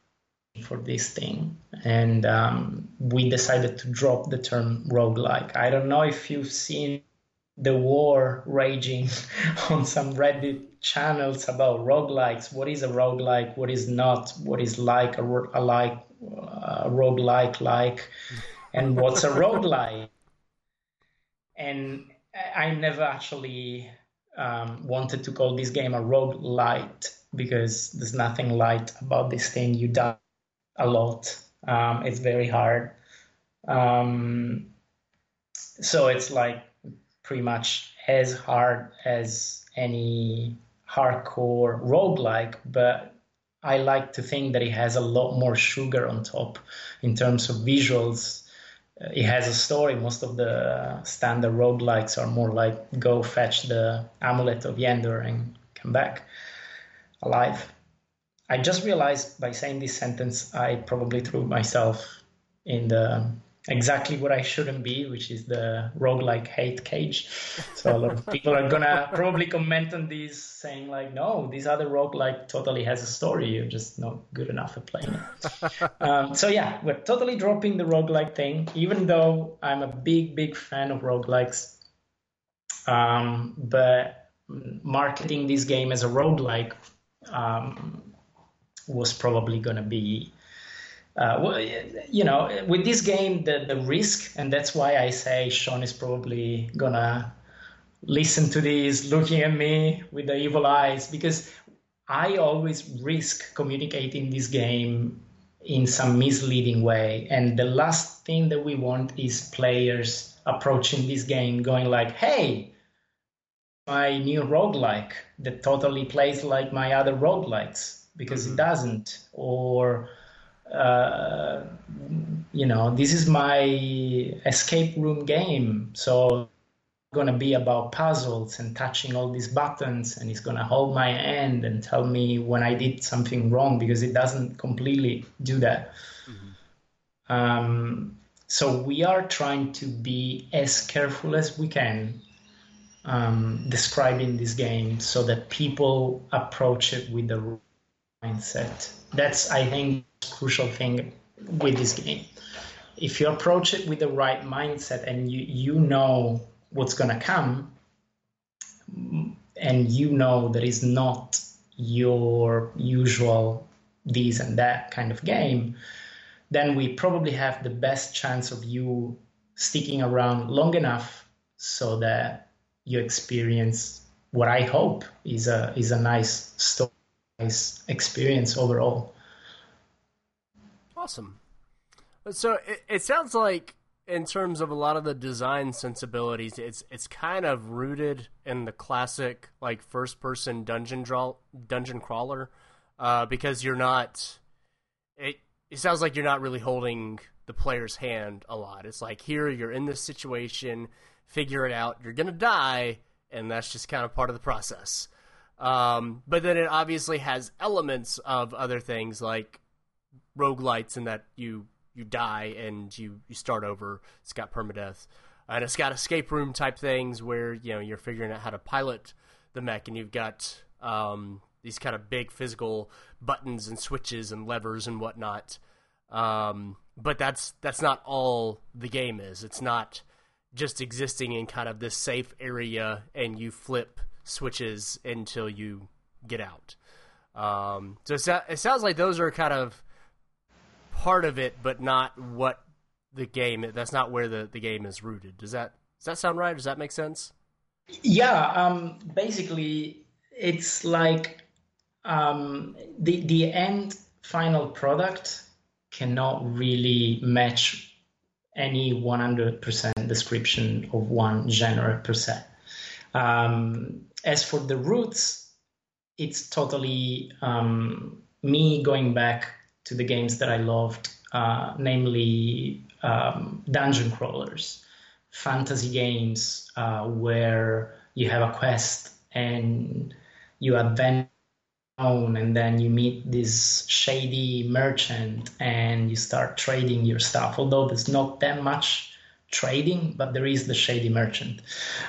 for this thing, and um, we decided to drop the term roguelike. I don't know if you've seen the war raging on some Reddit channels about roguelikes. What is a roguelike? What is not? What is like a, ro- a like a roguelike like? And what's a roguelike? And I never actually um, wanted to call this game a roguelite because there's nothing light about this thing. You die a lot. Um, it's very hard. Um, so it's like pretty much as hard as any hardcore roguelike, but I like to think that it has a lot more sugar on top in terms of visuals. It has a story. Most of the standard roguelikes are more like go fetch the amulet of Yender and come back alive. I just realized by saying this sentence, I probably threw myself in the exactly what I shouldn't be, which is the roguelike hate cage. So a lot of people are going to probably comment on this saying like, no, this other roguelike totally has a story. You're just not good enough at playing it. um, so yeah, we're totally dropping the roguelike thing, even though I'm a big, big fan of roguelikes. Um, but marketing this game as a roguelike, um, was probably going to be, uh, well, you know, with this game, the, the risk, and that's why I say Sean is probably going to listen to this, looking at me with the evil eyes, because I always risk communicating this game in some misleading way. And the last thing that we want is players approaching this game going like, hey, my new roguelike that totally plays like my other roguelikes, because mm-hmm. it doesn't. Or, uh, you know, this is my escape room game, so it's going to be about puzzles and touching all these buttons, and it's going to hold my hand and tell me when I did something wrong, because it doesn't completely do that. Mm-hmm. Um, so we are trying to be as careful as we can um, describing this game so that people approach it with the right mindset. That's, I think, the crucial thing with this game. If you approach it with the right mindset and you, you know what's going to come, and you know that it's not your usual this and that kind of game, then we probably have the best chance of you sticking around long enough so that you experience what I hope is a is a nice story, nice experience overall. Awesome. So it, it sounds like, in terms of a lot of the design sensibilities, it's it's kind of rooted in the classic like first person dungeon draw, dungeon crawler, uh, because you're not. It it sounds like you're not really holding the player's hand a lot. It's like, here, you're in this situation, figure it out. You're gonna die, and that's just kind of part of the process. Um, but then it obviously has elements of other things like roguelites, in that you you die and you, you start over. It's got permadeath, and it's got escape room type things where, you know, you're figuring out how to pilot the mech, and you've got um, these kind of big physical buttons and switches and levers and whatnot. Um, but that's that's not all the game is. It's not just existing in kind of this safe area and you flip switches until you get out. Um, so it, so- it sounds like those are kind of part of it, but not what the game, that's not where the, the game is rooted. Does that, does that sound right? Does that make sense? Yeah. Um, basically it's like, um, the, the end final product cannot really match any one hundred percent description of one genre per se. Um, as for the roots, it's totally um, me going back to the games that I loved, uh, namely um, dungeon crawlers, fantasy games uh, where you have a quest and you adventure on, and then you meet this shady merchant and you start trading your stuff, although there's not that much trading, but there is the shady merchant.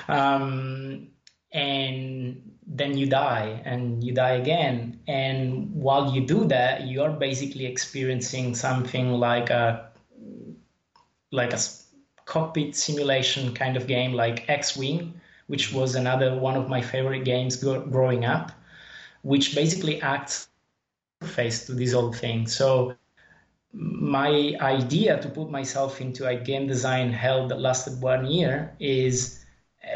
Um, and then you die, and you die again. And while you do that, you are basically experiencing something like a like a cockpit simulation kind of game, like X-Wing, which was another one of my favorite games go- growing up, which basically acts face to this whole thing. So my idea to put myself into a game design hell that lasted one year is,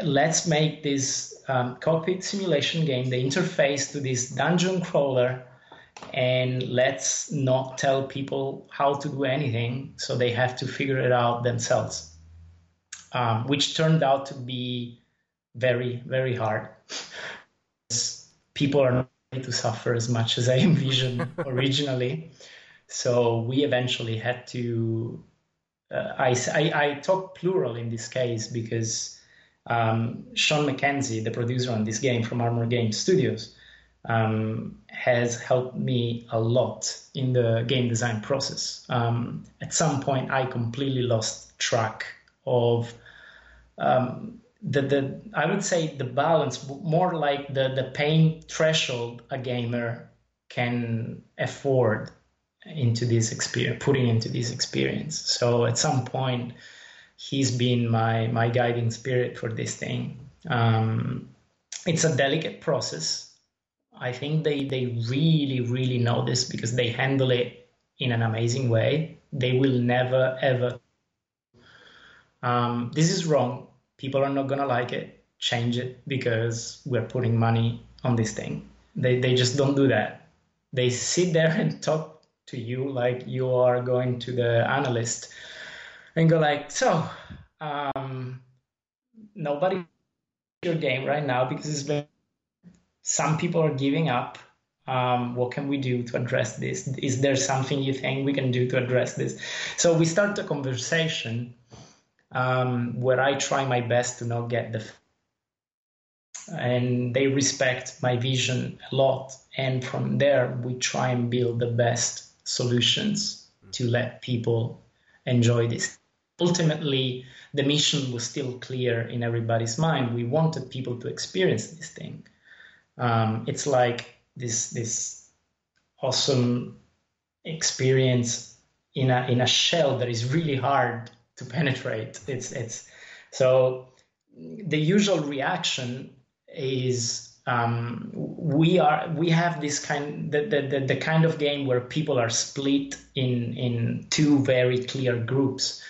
let's make this um, cockpit simulation game the interface to this dungeon crawler, and let's not tell people how to do anything, so they have to figure it out themselves, um, which turned out to be very, very hard. People are not going to suffer as much as I envisioned originally. So we eventually had to, uh, I, I, I talk plural in this case because um, Sean McKenzie, the producer on this game from Armor Game Studios, um, has helped me a lot in the game design process. Um, at some point, I completely lost track of um, the, the, I would say the balance, more like the, the pain threshold a gamer can afford into this experience, putting into this experience. So at some point, he's been my my guiding spirit for this thing. Um, it's a delicate process. I think they they really really know this because they handle it in an amazing way. They will never ever. Um, this is wrong. People are not gonna like it. Change it, because we're putting money on this thing. They they just don't do that. They sit there and talk to you, like you are going to the analyst and go like, so um, nobody your game right now because it's been, some people are giving up. Um, what can we do to address this? Is there something you think we can do to address this? So we start a conversation um, where I try my best to not get the f- and they respect my vision a lot. And from there, we try and build the best solutions to let people enjoy this. Ultimately, the mission was still clear in everybody's mind. We wanted people to experience this thing. Um, it's like this this awesome experience in a in a shell that is really hard to penetrate. It's it's so the usual reaction is um, we are we have this kind the, the the the kind of game where people are split in in two very clear groups.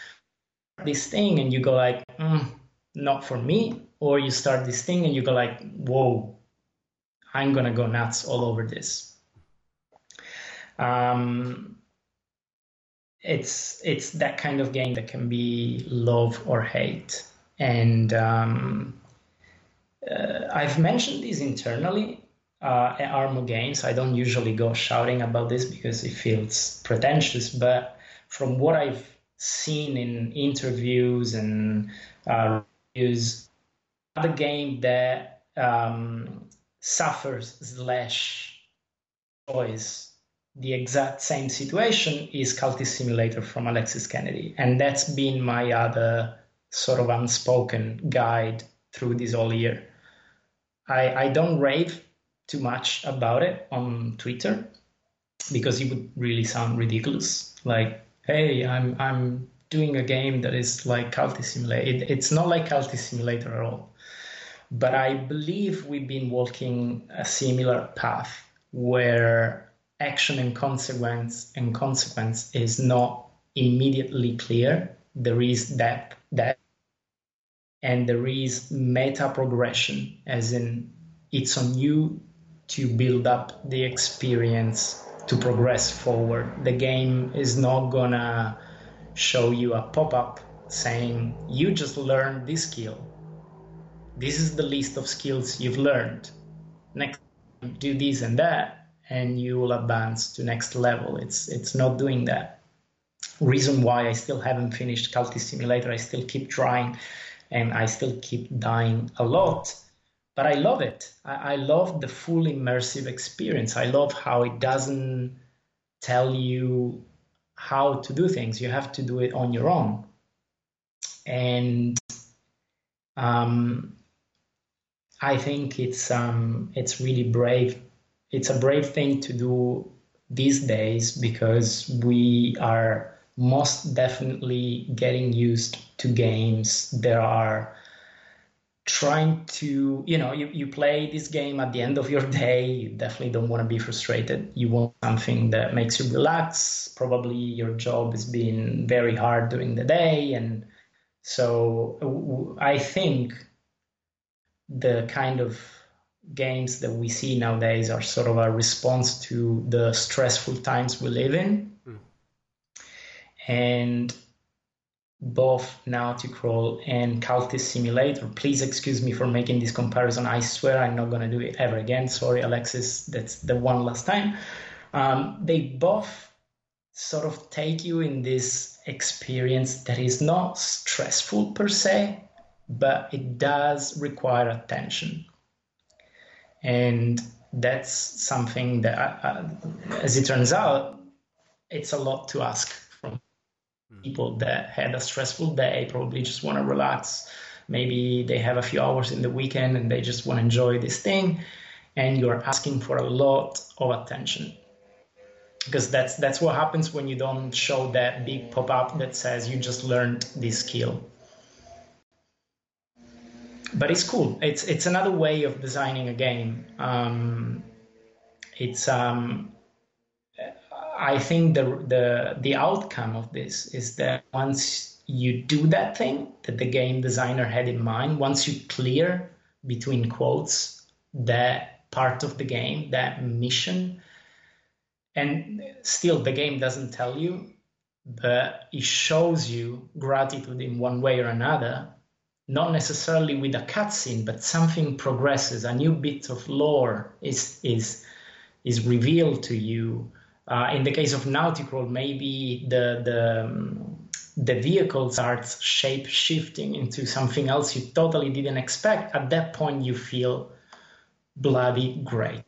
This thing and you go like mm, not for me, or you start this thing and you go like whoa. I'm going to go nuts all over this. Um, it's it's that kind of game that can be love or hate. And um, uh, I've mentioned this internally uh, at Armo Games. I don't usually go shouting about this because it feels pretentious. But from what I've seen in interviews and uh, reviews, the game that... Um, suffers slash enjoys the exact same situation is Cultist Simulator from Alexis Kennedy. And that's been my other sort of unspoken guide through this whole year. I, I don't rave too much about it on Twitter because it would really sound ridiculous. Like, hey, I'm I'm doing a game that is like Cultist Simulator. It, it's not like Cultist Simulator at all. But I believe we've been walking a similar path where action and consequence and consequence is not immediately clear. There is depth, depth, and there is meta progression, as in it's on you to build up the experience to progress forward. The game is not gonna show you a pop-up saying, you just learned this skill. This is the list of skills you've learned. Next, do this and that, and you will advance to next level. It's it's not doing that. Reason why I still haven't finished Cultist Simulator, I still keep trying, and I still keep dying a lot. But I love it. I, I love the full immersive experience. I love how it doesn't tell you how to do things. You have to do it on your own. And... Um, I think it's um, it's really brave. It's a brave thing to do these days because we are most definitely getting used to games that are trying to, you know, you, you play this game at the end of your day, you definitely don't want to be frustrated. You want something that makes you relax. Probably your job has been very hard during the day, and so I think the kind of games that we see nowadays are sort of a response to the stressful times we live in. Mm. And both Nauticrawl and Cultist Simulator, please excuse me for making this comparison. I swear I'm not going to do it ever again. Sorry, Alexis, that's the one last time. Um, they both sort of take you in this experience that is not stressful per se, but it does require attention. And that's something that, I, I, as it turns out, it's a lot to ask from people that had a stressful day, probably just want to relax. Maybe they have a few hours in the weekend and they just want to enjoy this thing. And you're asking for a lot of attention. Because that's that's what happens when you don't show that big pop-up that says you just learned this skill. But it's cool. It's it's another way of designing a game. Um, it's um, I think the the the outcome of this is that once you do that thing that the game designer had in mind, once you clear between quotes that part of the game, that mission. And still the game doesn't tell you, but it shows you gratitude in one way or another, not necessarily with a cutscene, but something progresses, a new bit of lore is is is revealed to you. Uh, in the case of Nauticrawl, maybe the the um, the vehicle starts shape shifting into something else you totally didn't expect. At that point, you feel bloody great.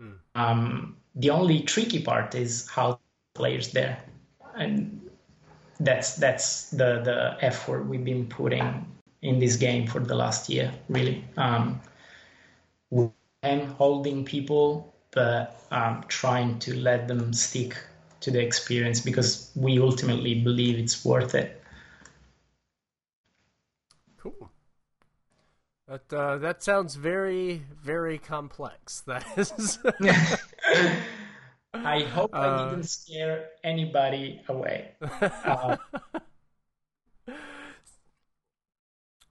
Mm. Um, the only tricky part is how players there, and that's that's the the effort we've been putting in this game for the last year, really. Um, I'm holding people, but um, trying to let them stick to the experience because we ultimately believe it's worth it. Cool. But uh, that sounds very, very complex. That is. I hope uh, I didn't scare anybody away. Uh,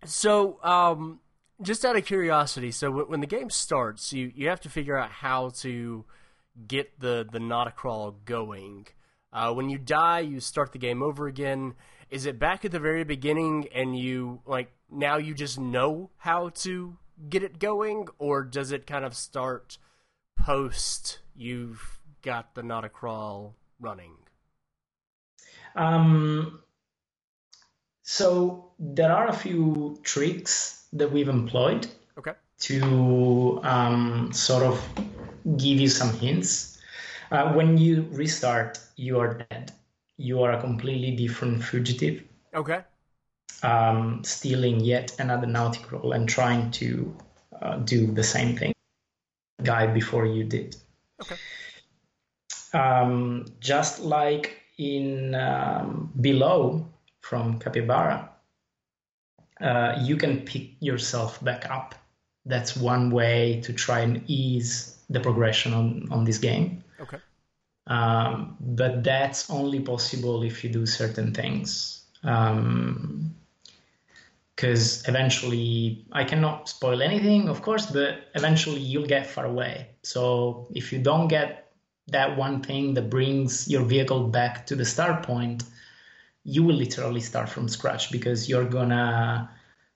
so, um, just out of curiosity, so w- when the game starts, you, you have to figure out how to get the, the Nauticrawl going. Uh, when you die, you start the game over again. Is it back at the very beginning and you, like, now you just know how to get it going? Or does it kind of start post you've got the Nauticrawl running? Um, so there are a few tricks that we've employed okay. to um, sort of give you some hints. Uh, when you restart, you are dead. You are a completely different fugitive. Okay. Um, stealing yet another Nauticrawl and trying to uh, do the same thing the guy before you did. Okay. Um, just like in um, Below from Capybara, uh, you can pick yourself back up. That's one way to try and ease the progression on, on this game. Okay. Um, but that's only possible if you do certain things. Um, because eventually, I cannot spoil anything, of course, but eventually you'll get far away. So if you don't get that one thing that brings your vehicle back to the start point, you will literally start from scratch because you're gonna,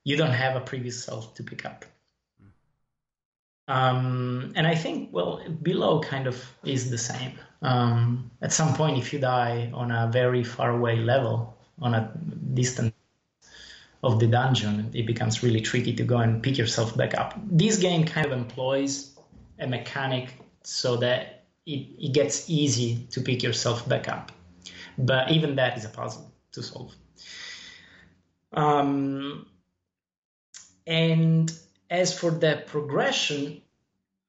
you don't have a previous self to pick up. Um, and I think, well, Below kind of is the same. Um, at some point, if you die on a very far away level, on a distant of the dungeon, it becomes really tricky to go and pick yourself back up. This game kind of employs a mechanic so that It, it gets easy to pick yourself back up. But even that is a puzzle to solve. Um, and as for the progression,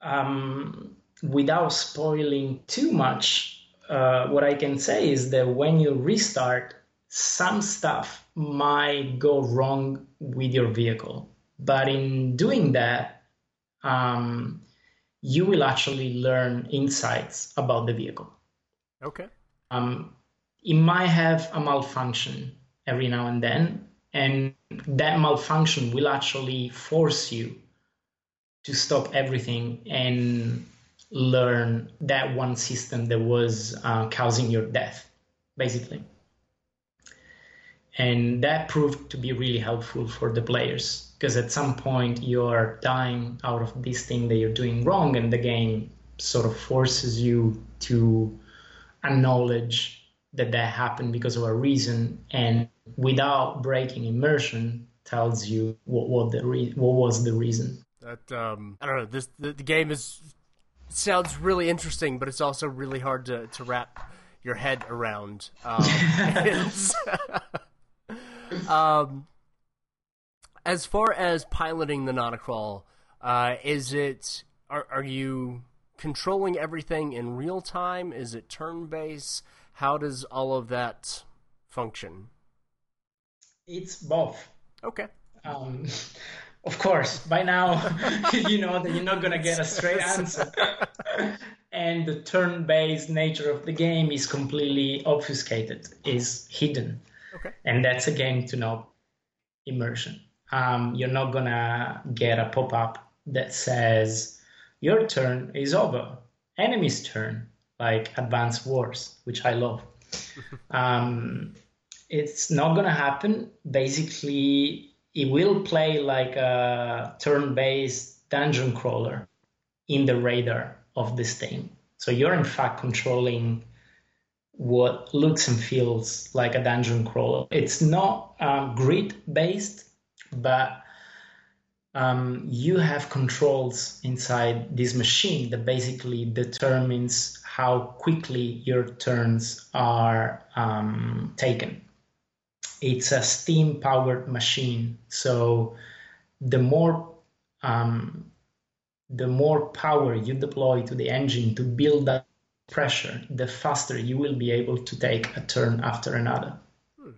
um, without spoiling too much, uh, what I can say is that when you restart, some stuff might go wrong with your vehicle. But in doing that, um, you will actually learn insights about the vehicle. Okay. Um, it might have a malfunction every now and then, and that malfunction will actually force you to stop everything and learn that one system that was uh, causing your death, basically. And that proved to be really helpful for the players because at some point you're dying out of this thing that you're doing wrong and the game sort of forces you to acknowledge that that happened because of a reason and without breaking immersion tells you what, what, the re- what was the reason. That um, I don't know, this, the, the game is sounds really interesting, but it's also really hard to, to wrap your head around. Um, Um, as far as piloting the Nauticrawl, uh, is it, are, are you controlling everything in real time? Is it turn-based? How does all of that function? It's both. Okay. Um, of course, by now, you know that you're not going to get a straight answer. And the turn-based nature of the game is completely obfuscated, is hidden. Okay. And that's a game to know immersion. Um, you're not going to get a pop-up that says, your turn is over, enemy's turn, like advanced wars, which I love. um, it's not going to happen. Basically, it will play like a turn-based dungeon crawler in the radar of this thing. So you're in fact controlling what looks and feels like a dungeon crawler. It's not um, grid-based, but um, you have controls inside this machine that basically determines how quickly your turns are um, taken. It's a steam-powered machine, so the more um, the more power you deploy to the engine to build that pressure, the faster you will be able to take a turn after another. Hmm.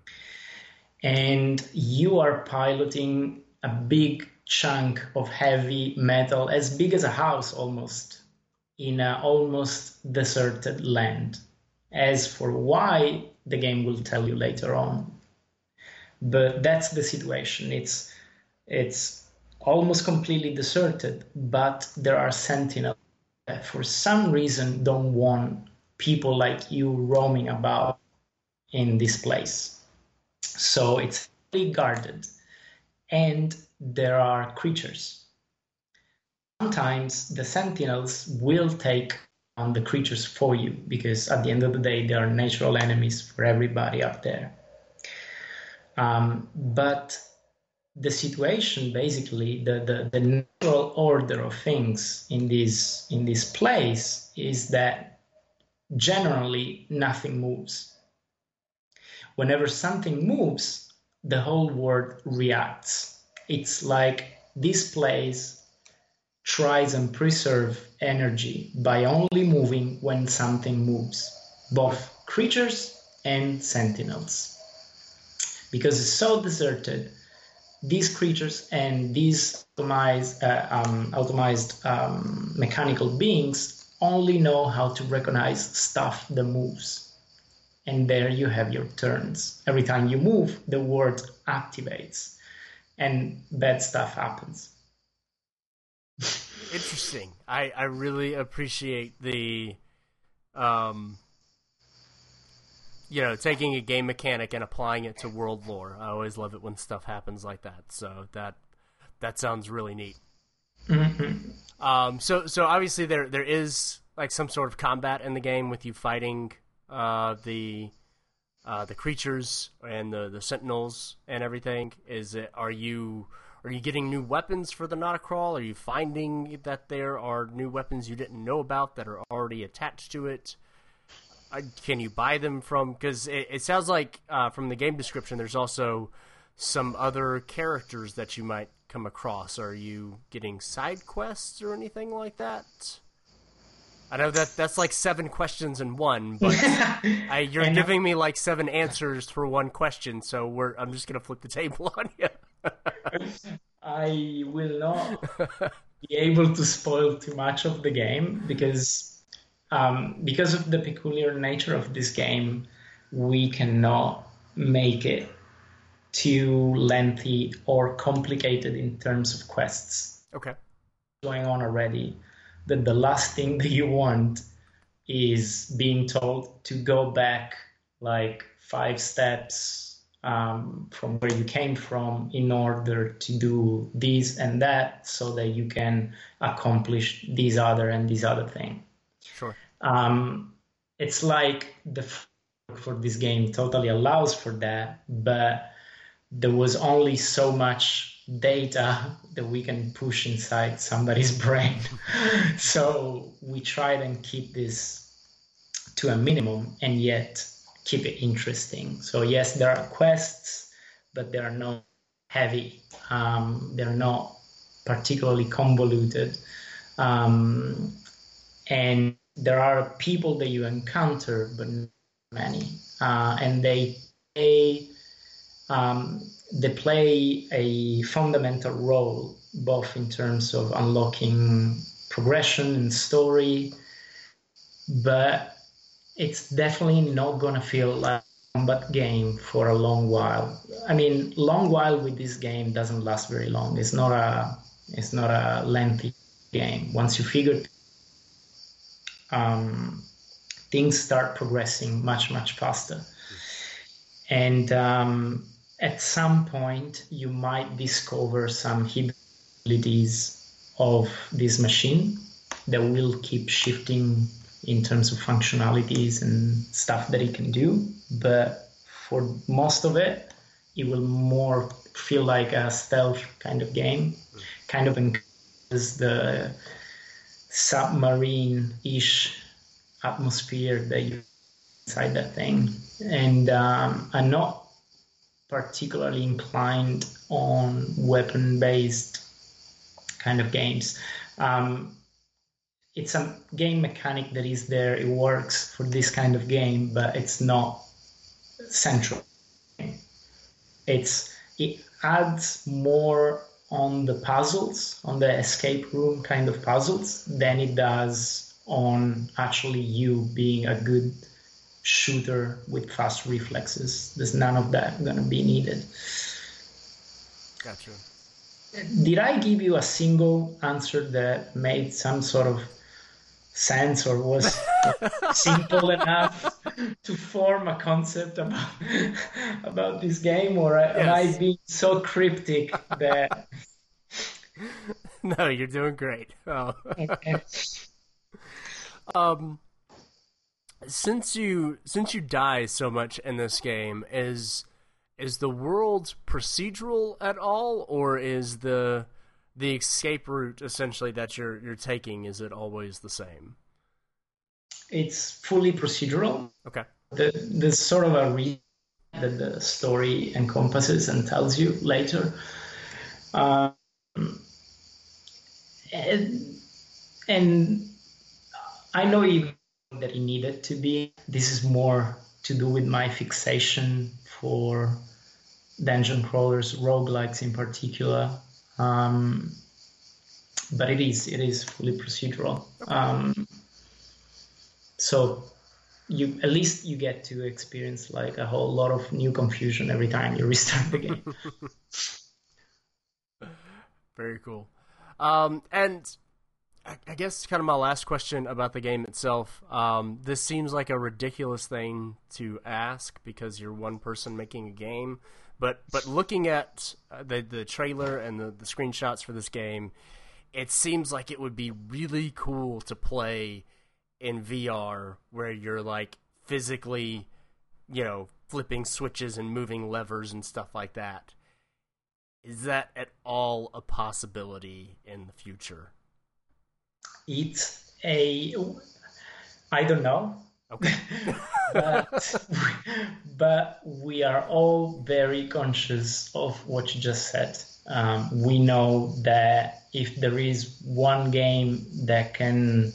And you are piloting a big chunk of heavy metal, as big as a house almost, in an almost deserted land. As for why, the game will tell you later on. But that's the situation. It's it's almost completely deserted, but there are sentinels that for some reason don't want people like you roaming about in this place. So it's fully guarded, and there are creatures. Sometimes the sentinels will take on the creatures for you, because at the end of the day, they are natural enemies for everybody up there. Um, but the situation, basically, the, the, the natural order of things in this, in this place is that generally nothing moves. Whenever something moves, the whole world reacts. It's like this place tries and preserve energy by only moving when something moves, both creatures and sentinels. Because it's so deserted, these creatures and these automized, uh, um, automized um, mechanical beings only know how to recognize stuff that moves. And there you have your turns. Every time you move, the world activates, and bad stuff happens. Interesting. I, I really appreciate the... Um... You know, taking a game mechanic and applying it to world lore. I always love it when stuff happens like that. So that that sounds really neat. Mm-hmm. Um, so so obviously there there is like some sort of combat in the game with you fighting uh, the uh, the creatures and the, the sentinels and everything. Is it are you are you getting new weapons for the Nauticrawl? Are you finding that there are new weapons you didn't know about that are already attached to it? Can you buy them from? Because it, it sounds like uh, from the game description, there's also some other characters that you might come across. Are you getting side quests or anything like that? I know that that's like seven questions in one, but I, you're and giving me like seven answers for one question, so we're I'm just gonna flip the table on you. I will not be able to spoil too much of the game because. Um, because of the peculiar nature of this game, we cannot make it too lengthy or complicated in terms of quests. Okay. Going on already, that the last thing that you want is being told to go back like five steps um, from where you came from in order to do this and that so that you can accomplish these other and these other thing. Sure. Um, it's like the framework for this game totally allows for that, but there was only so much data that we can push inside somebody's brain. So we tried and keep this to a minimum and yet keep it interesting. So yes, there are quests, but they are not heavy. Um, they're not particularly convoluted. Um, and there are people that you encounter, but not many, uh, and they play, um, they play a fundamental role, both in terms of unlocking progression and story, but it's definitely not going to feel like a combat game for a long while. I mean, long while with this game doesn't last very long. It's not a, it's not a lengthy game. Once you figure Um, things start progressing much, much faster. And um, at some point, you might discover some hidden abilities of this machine that will keep shifting in terms of functionalities and stuff that it can do. But for most of it, it will more feel like a stealth kind of game, kind of encompasses the submarine-ish atmosphere that you inside that thing. And um, I'm not particularly inclined on weapon-based kind of games. Um, it's a game mechanic that is there. It works for this kind of game, but it's not central. It's it adds more on the puzzles, on the escape room kind of puzzles, than it does on actually you being a good shooter with fast reflexes. There's none of that going to be needed. Gotcha. Did I give you a single answer that made some sort of sense or was simple enough to form a concept about about this game, or yes. Am I being so cryptic that... No, you're doing great. Oh. Okay. Um, since you since you die so much in this game, is... Is the world procedural at all, or is the the escape route essentially that you're you're taking, is it always the same? It's fully procedural. Okay. The, there's sort of a reason that the story encompasses and tells you later. Um, and, and I know even that it needed to be. This is more to do with my fixation for dungeon crawlers, roguelikes in particular. Um, but it is, it is fully procedural. Um, so you, at least you get to experience like a whole lot of new confusion every time you restart the game. Very cool. Um, and I, I guess kind of my last question about the game itself. Um, this seems like a ridiculous thing to ask because you're one person making a game, but but looking at the the trailer and the, the screenshots for this game, it seems like it would be really cool to play in V R, where you're like physically, you know, flipping switches and moving levers and stuff like that. Is that at all a possibility in the future? It's a, I don't know, okay. but, but we are all very conscious of what you just said. Um, we know that if there is one game that can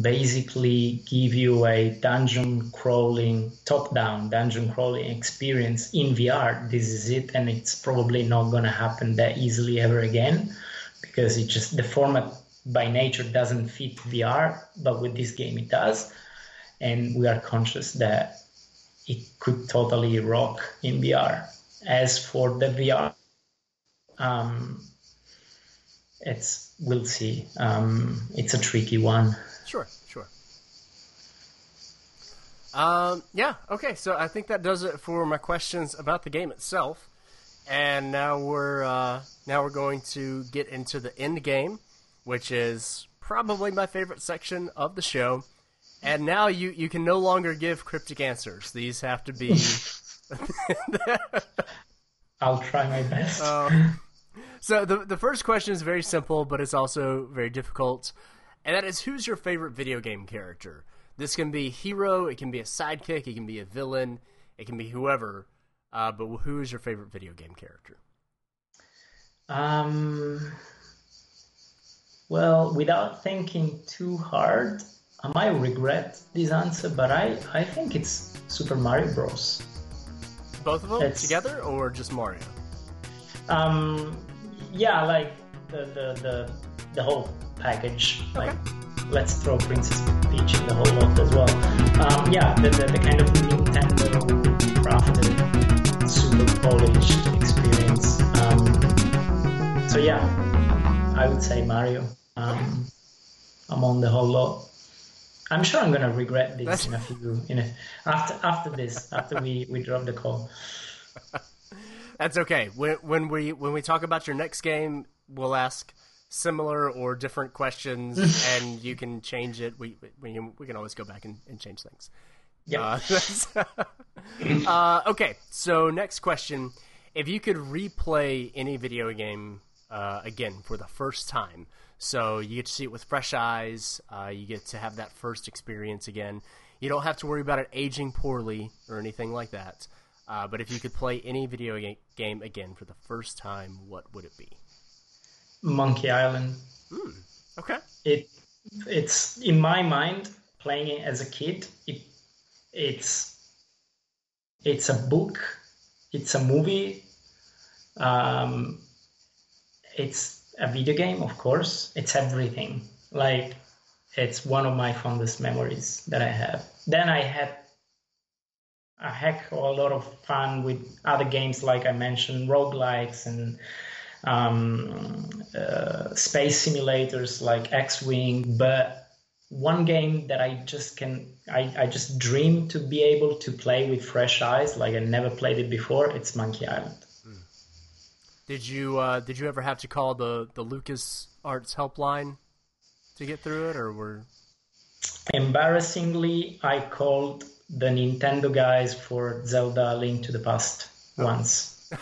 basically give you a dungeon crawling, top-down dungeon crawling experience in V R, this is it, and it's probably not going to happen that easily ever again, because it just, the format by nature doesn't fit V R, but with this game it does, and we are conscious that it could totally rock in V R. As for the V R, um, it's we'll see. Um, it's a tricky one. Sure, sure. Um, yeah, okay, so I think that does it for my questions about the game itself, and now we're uh, now we're going to get into the end game, which is probably my favorite section of the show. And now you, you can no longer give cryptic answers. These have to be... I'll try my best. Um, so the the first question is very simple, but it's also very difficult. And that is, who's your favorite video game character? This can be a hero, it can be a sidekick, it can be a villain, it can be whoever. Uh, but who is your favorite video game character? Um... Well, without thinking too hard, I might regret this answer, but I, I think it's Super Mario Bros. Both of them it's, together, or just Mario? Um, yeah, like the the, the, the whole package. Okay. Like, let's throw Princess Peach in the whole lot as well. Um, yeah, the, the the kind of Nintendo crafted, super polished experience. Um, so yeah, I would say Mario. Um, among the whole lot. I'm sure I'm going to regret this That's... in a few, in a, after after this, after we, we drop the call. That's okay. When, when we when we talk about your next game, we'll ask similar or different questions, and you can change it. We we we can always go back and, and change things. Yeah. Uh, uh, okay. So next question: if you could replay any video game uh, again for the first time. So you get to see it with fresh eyes. Uh, you get to have that first experience again. You don't have to worry about it aging poorly or anything like that. Uh, but if you could play any video ga- game again for the first time, what would it be? Monkey Island. Mm, okay. It it's in my mind playing it as a kid. It it's it's a book. It's a movie. Um, it's. A video game, of course. It's everything. Like, it's one of my fondest memories that I have. Then I had a heck of a lot of fun with other games, like I mentioned, roguelikes and um, uh, space simulators like X-Wing. But one game that I just can, I, I just dream to be able to play with fresh eyes, like I never played it before, it's Monkey Island. Did you uh, did you ever have to call the, the LucasArts helpline to get through it, or were? Embarrassingly, I called the Nintendo guys for Zelda: Link to the Past oh. once.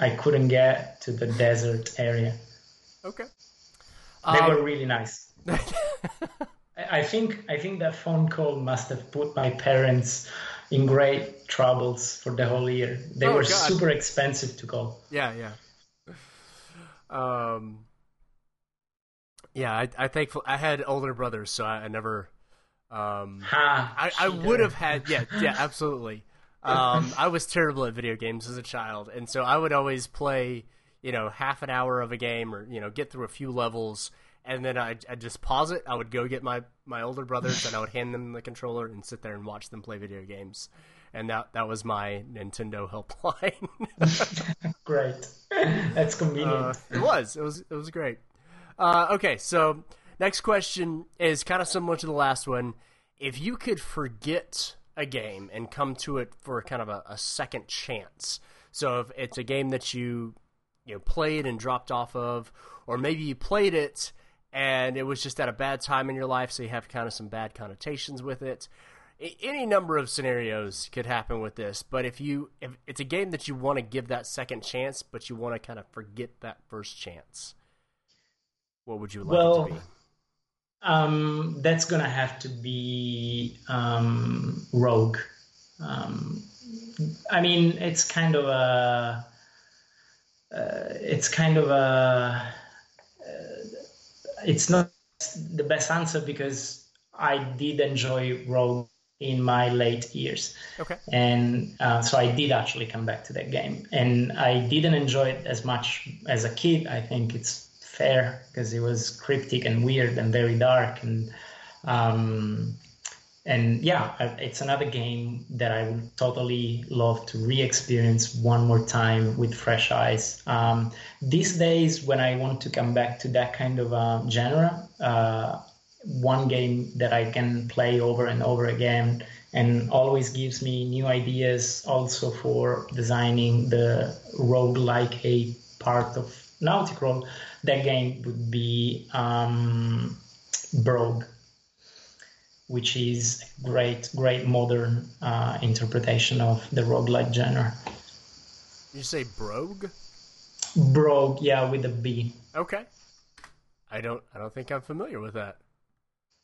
I couldn't get to the desert area. Okay. They um... were really nice. I think I think that phone call must have put my parents in great troubles for the whole year. They oh, were God. super expensive to call. Yeah, yeah. Um, yeah, I, I thankful I had older brothers, so I, I never. Um, ha, I, I would have had. Yeah, yeah, absolutely. Um, I was terrible at video games as a child, and so I would always play, you know, half an hour of a game, or you know, get through a few levels. And then I'd, I'd just pause it. I would go get my, my older brothers, and I would hand them the controller and sit there and watch them play video games. And that that was my Nintendo helpline. Great. That's convenient. Uh, it was. It was It was great. Uh, okay, so next question is kind of similar to the last one. If you could forget a game and come to it for kind of a, a second chance, so if it's a game that you, you know, played and dropped off of, or maybe you played it, and it was just at a bad time in your life, so you have kind of some bad connotations with it. Any number of scenarios could happen with this, but if you if it's a game that you want to give that second chance, but you want to kind of forget that first chance, what would you like well, it to be? Um, that's going to have to be um, Rogue. Um, I mean, it's kind of a... Uh, it's kind of a... It's not the best answer because I did enjoy Rogue in my late years. Okay. And uh, so I did actually come back to that game. And I didn't enjoy it as much as a kid. I think it's fair because it was cryptic and weird and very dark. And, um, and yeah, it's another game that I would totally love to re-experience one more time with fresh eyes. Um, these days, when I want to come back to that kind of uh, genre, uh, one game that I can play over and over again and always gives me new ideas also for designing the roguelike a part of Nauticrawl, that game would be um, Brogue, which is a great, great modern uh, interpretation of the roguelike genre. Did you say Brogue? Brogue, yeah, with a B. Okay. I don't I don't think I'm familiar with that.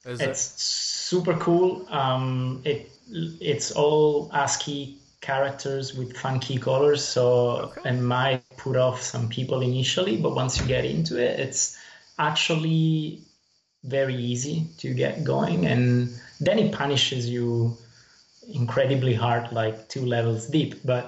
Is it's that... super cool. Um, it It's all ASCII characters with funky colors, so okay. It might put off some people initially, but once you get into it, it's actually... very easy to get going, and then it punishes you incredibly hard, like two levels deep, but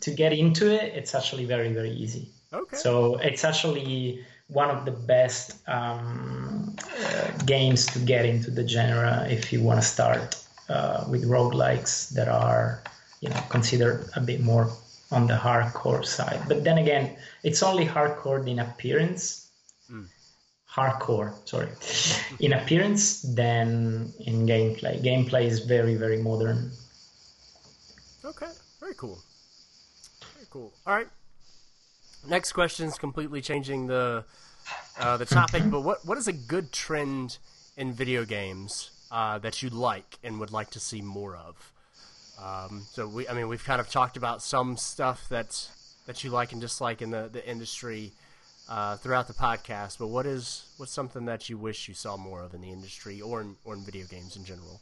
to get into it, it's actually very, very easy. Okay. So it's actually one of the best um, uh, games to get into the genre if you want to start uh, with roguelikes that are, you know, considered a bit more on the hardcore side. But then again, it's only hardcore in appearance. Mm. hardcore, sorry, in appearance than in gameplay. Gameplay is very, very modern. Okay, very cool. Very cool. All right. Next question is completely changing the uh, the topic, but what what is a good trend in video games uh, that you like and would like to see more of? Um, so we, I mean, we've kind of talked about some stuff that's that you like and dislike in the the industry uh, throughout the podcast. But what is what's something that you wish you saw more of in the industry or in, or in video games in general?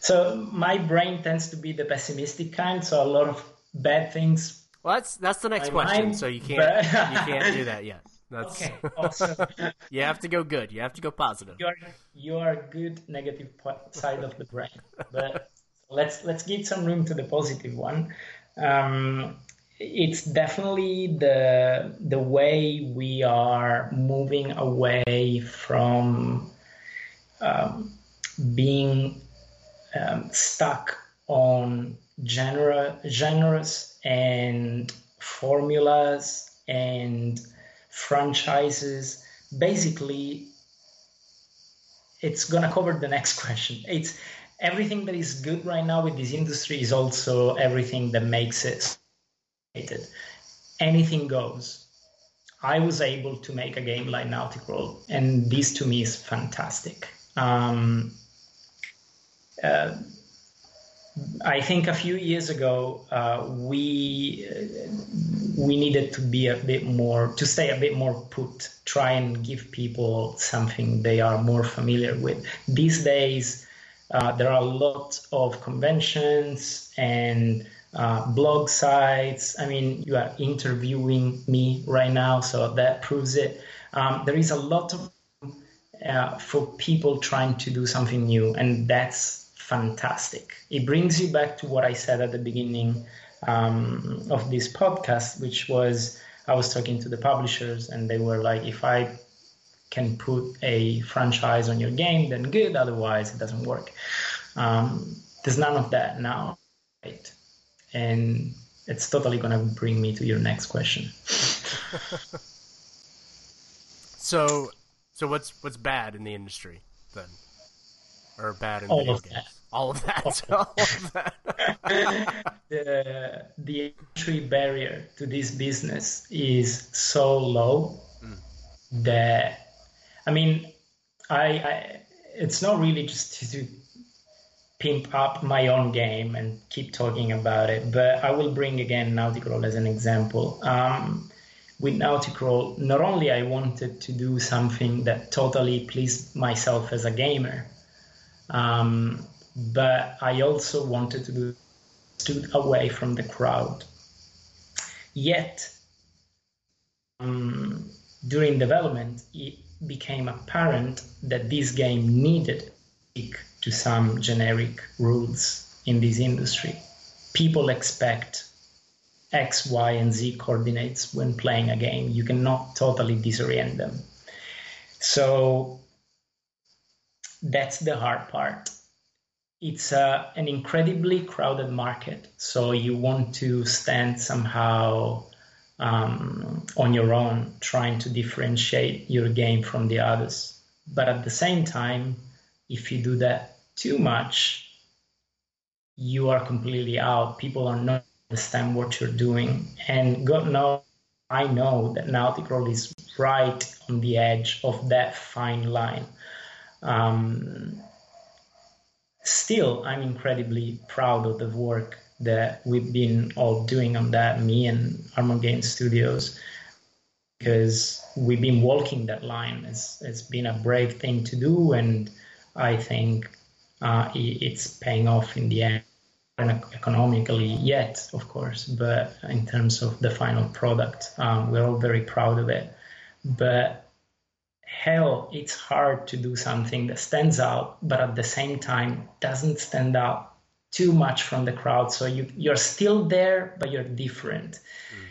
So my brain tends to be the pessimistic kind, so a lot of bad things. Well, that's that's the next I question. Mind, so you can't but... you can't do that yet. That's... Okay, awesome. You have to go good. You have to go positive. You are you are good negative side of the brain, but let's let's give some room to the positive one. Um, it's definitely the the way we are moving away from um, being um, stuck on genre genres. And formulas and franchises. Basically, it's gonna cover the next question. It's everything that is good right now with this industry is also everything that makes it. Anything goes. I was able to make a game like Naughty Roll, and this to me is fantastic. Um, uh, I think a few years ago uh, we uh, we needed to be a bit more to stay a bit more put, try and give people something they are more familiar with. These days uh, there are a lot of conventions and uh, blog sites. I mean, you are interviewing me right now, so that proves it. Um, there is a lot of uh, for people trying to do something new, and that's fantastic. It brings you back to what I said at the beginning um, of this podcast, which was I was talking to the publishers and they were like, if I can put a franchise on your game, then good. Otherwise, it doesn't work. Um, there's none of that now. Right? And it's totally going to bring me to your next question. so so what's what's bad in the industry then? Or bad in all video games? That. All of that. All of that. the, the entry barrier to this business is so low mm. that, I mean, I, I it's not really just to, to pimp up my own game and keep talking about it, but I will bring again Naughty Roll as an example. Um, with Naughty Roll, not only I wanted to do something that totally pleased myself as a gamer, Um, but I also wanted to do stood away from the crowd. Yet, um, during development, it became apparent that this game needed to stick to some generic rules in this industry. People expect X, Y, and Z coordinates when playing a game. You cannot totally disorient them. So... that's the hard part. It's uh, an incredibly crowded market, so you want to stand somehow um, on your own, trying to differentiate your game from the others. But at the same time, if you do that too much, you are completely out. People are not understand what you're doing. And God knows, I know that Naughty Roll is right on the edge of that fine line. Um, still, I'm incredibly proud of the work that we've been all doing on that, me and Armor Game Studios, because we've been walking that line. It's, it's been a brave thing to do, and I think uh, it's paying off in the end, economically yet, of course, but in terms of the final product, um, we're all very proud of it. But hell, it's hard to do something that stands out, but at the same time doesn't stand out too much from the crowd. So you, you're still there, but you're different. Mm.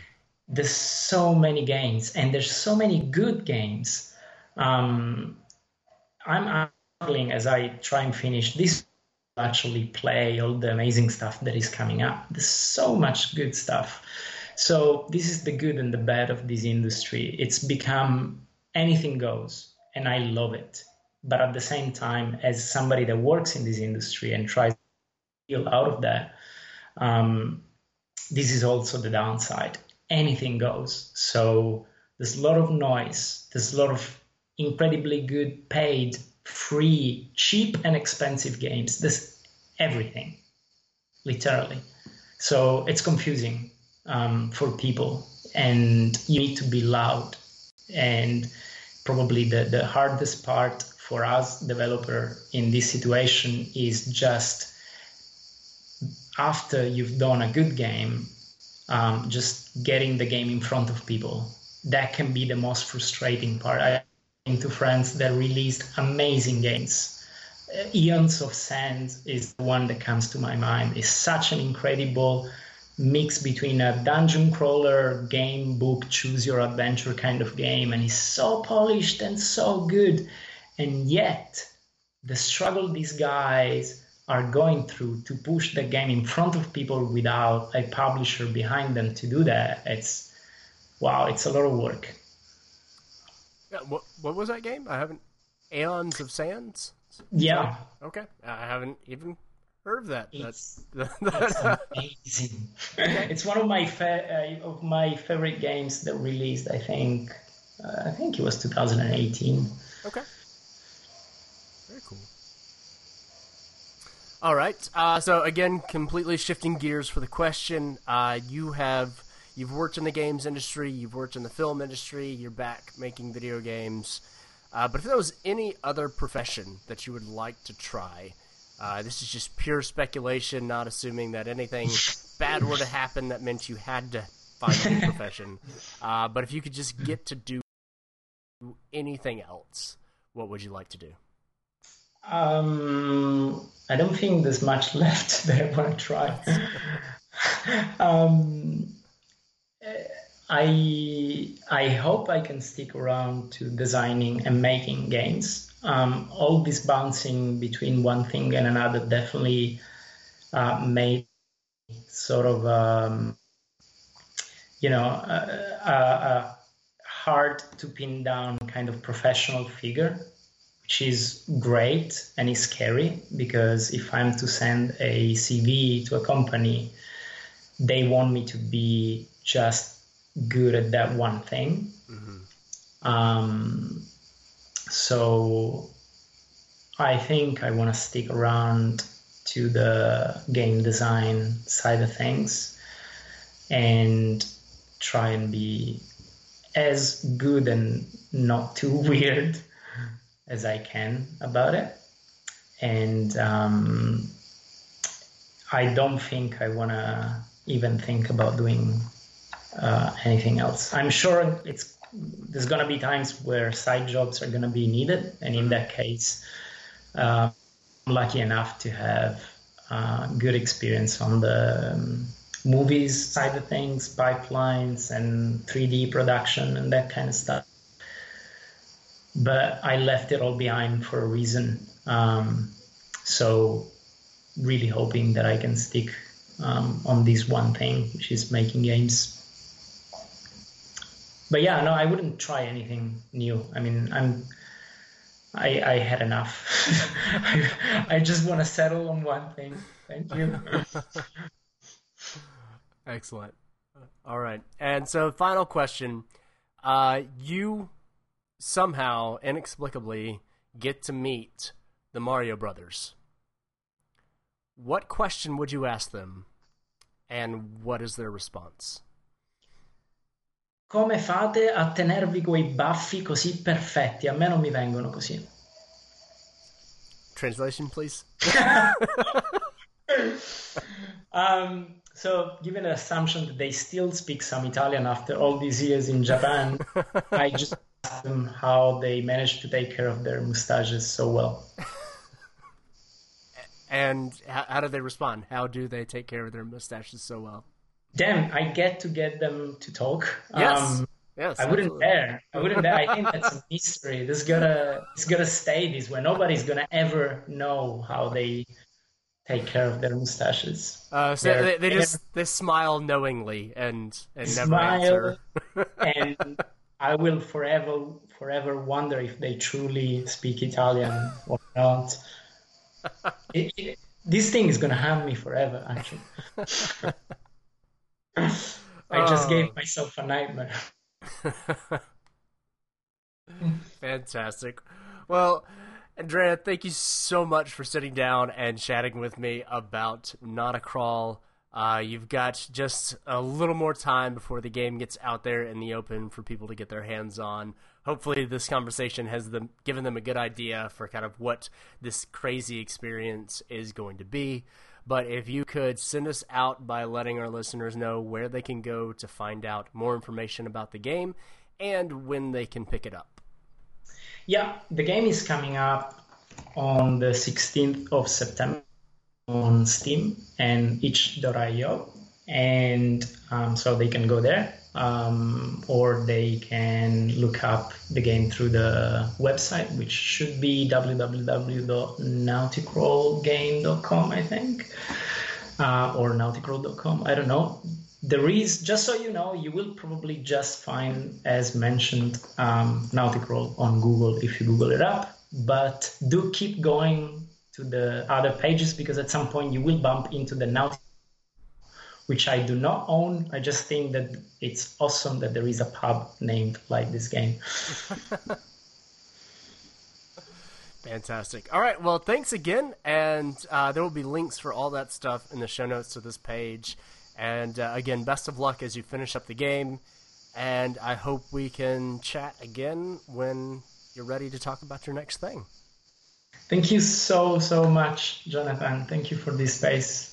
There's so many games, and there's so many good games. Um, I'm struggling as I try and finish this, actually play all the amazing stuff that is coming up. There's so much good stuff. So this is the good and the bad of this industry. It's become... anything goes. and I love it. But at the same time, as somebody that works in this industry and tries to heal out of that, um, this is also the downside. Anything goes. So there's a lot of noise. There's a lot of incredibly good paid, free, cheap and expensive games. There's everything, literally. So it's confusing um, for people, and you need to be loud. And probably the, the hardest part for us developer in this situation is just after you've done a good game, um, just getting the game in front of people. That can be the most frustrating part. I came to friends that released amazing games. Eons of Sand is the one that comes to my mind. It's such an incredible mix between a dungeon crawler game, book, choose your adventure kind of game, and it's so polished and so good, and yet the struggle these guys are going through to push the game in front of people without a publisher behind them to do that, it's wow, it's a lot of work. Yeah, what, what was that game? I haven't Eons of Sands? Yeah. Okay. I haven't even heard of that. It's, that's, that's amazing. It's one of my fa- uh, of my favorite games that released. I think uh, I think it was two thousand eighteen. Okay. Very cool. All right. Uh, so again, completely shifting gears for the question. Uh, you have you've worked in the games industry. You've worked in the film industry. You're back making video games. Uh, but if there was any other profession that you would like to try, uh, this is just pure speculation, not assuming that anything bad were to happen that meant you had to find a profession. Uh, but if you could just get to do anything else, what would you like to do? Um, I don't think there's much left that I want to try. um, uh, I I hope I can stick around to designing and making games. Um, all this bouncing between one thing and another definitely uh, made sort of um, you know a, a, a hard to pin down kind of professional figure, which is great and is scary because if I'm to send a C V to a company, they want me to be just good at that one thing. Mm-hmm. Um, so I think I want to stick around to the game design side of things and try and be as good and not too weird as I can about it. And um, I don't think I want to even think about doing Uh, anything else. I'm sure it's there's going to be times where side jobs are going to be needed, and in that case, uh, I'm lucky enough to have uh, good experience on the um, movies side of things, pipelines, and three D production and that kind of stuff. But I left it all behind for a reason. Um, so, really hoping that I can stick um, on this one thing, which is making games. But yeah, no, I wouldn't try anything new. I mean, I'm, I, I had enough. I, I just want to settle on one thing. Thank you. Excellent. All right. And so final question. Uh, you somehow inexplicably get to meet the Mario Brothers. What question would you ask them, and what is their response? Come fate a tenervi quei baffi così perfetti? A me non mi vengono così. Translation, please. um, so, given the assumption that they still speak some Italian after all these years in Japan, I just asked them how they managed to take care of their mustaches so well. And how, how do they respond? How do they take care of their mustaches so well? Damn, I get to get them to talk. Yes, um, yes. I wouldn't absolutely. dare. I wouldn't dare. I think that's a mystery. This is gonna, it's gonna stay this way. Nobody's gonna ever know how they take care of their mustaches. Uh, so their, they, they their, just they smile knowingly and and never smile answer. And I will forever, forever wonder if they truly speak Italian or not. It, it, this thing is going to haunt me forever, actually. I just oh. gave myself a nightmare. Fantastic. Well, Andrea, thank you so much for sitting down and chatting with me about Not a Crawl. Uh, you've got just a little more time before the game gets out there in the open for people to get their hands on. Hopefully this conversation has them, given them a good idea for kind of what this crazy experience is going to be. But if you could send us out by letting our listeners know where they can go to find out more information about the game and when they can pick it up. Yeah, the game is coming up on the sixteenth of September. On Steam and itch dot i o, and um, so they can go there, um, or they can look up the game through the website, which should be w w w dot naughty crawl game dot com, I think, uh, or naughty crawl dot com, I don't know. There is, just so you know, you will probably just find, as mentioned, um, Naughty Crawl on Google if you Google it up, but do keep going to the other pages, because at some point you will bump into the Naughty, which I do not own. I just think that it's awesome that there is a pub named like this game. Fantastic. All right, well, thanks again, and uh, there will be links for all that stuff in the show notes to this page. And uh, again, best of luck as you finish up the game, and I hope we can chat again when you're ready to talk about your next thing. Thank you so, so much, Jonathan. Thank you for this space.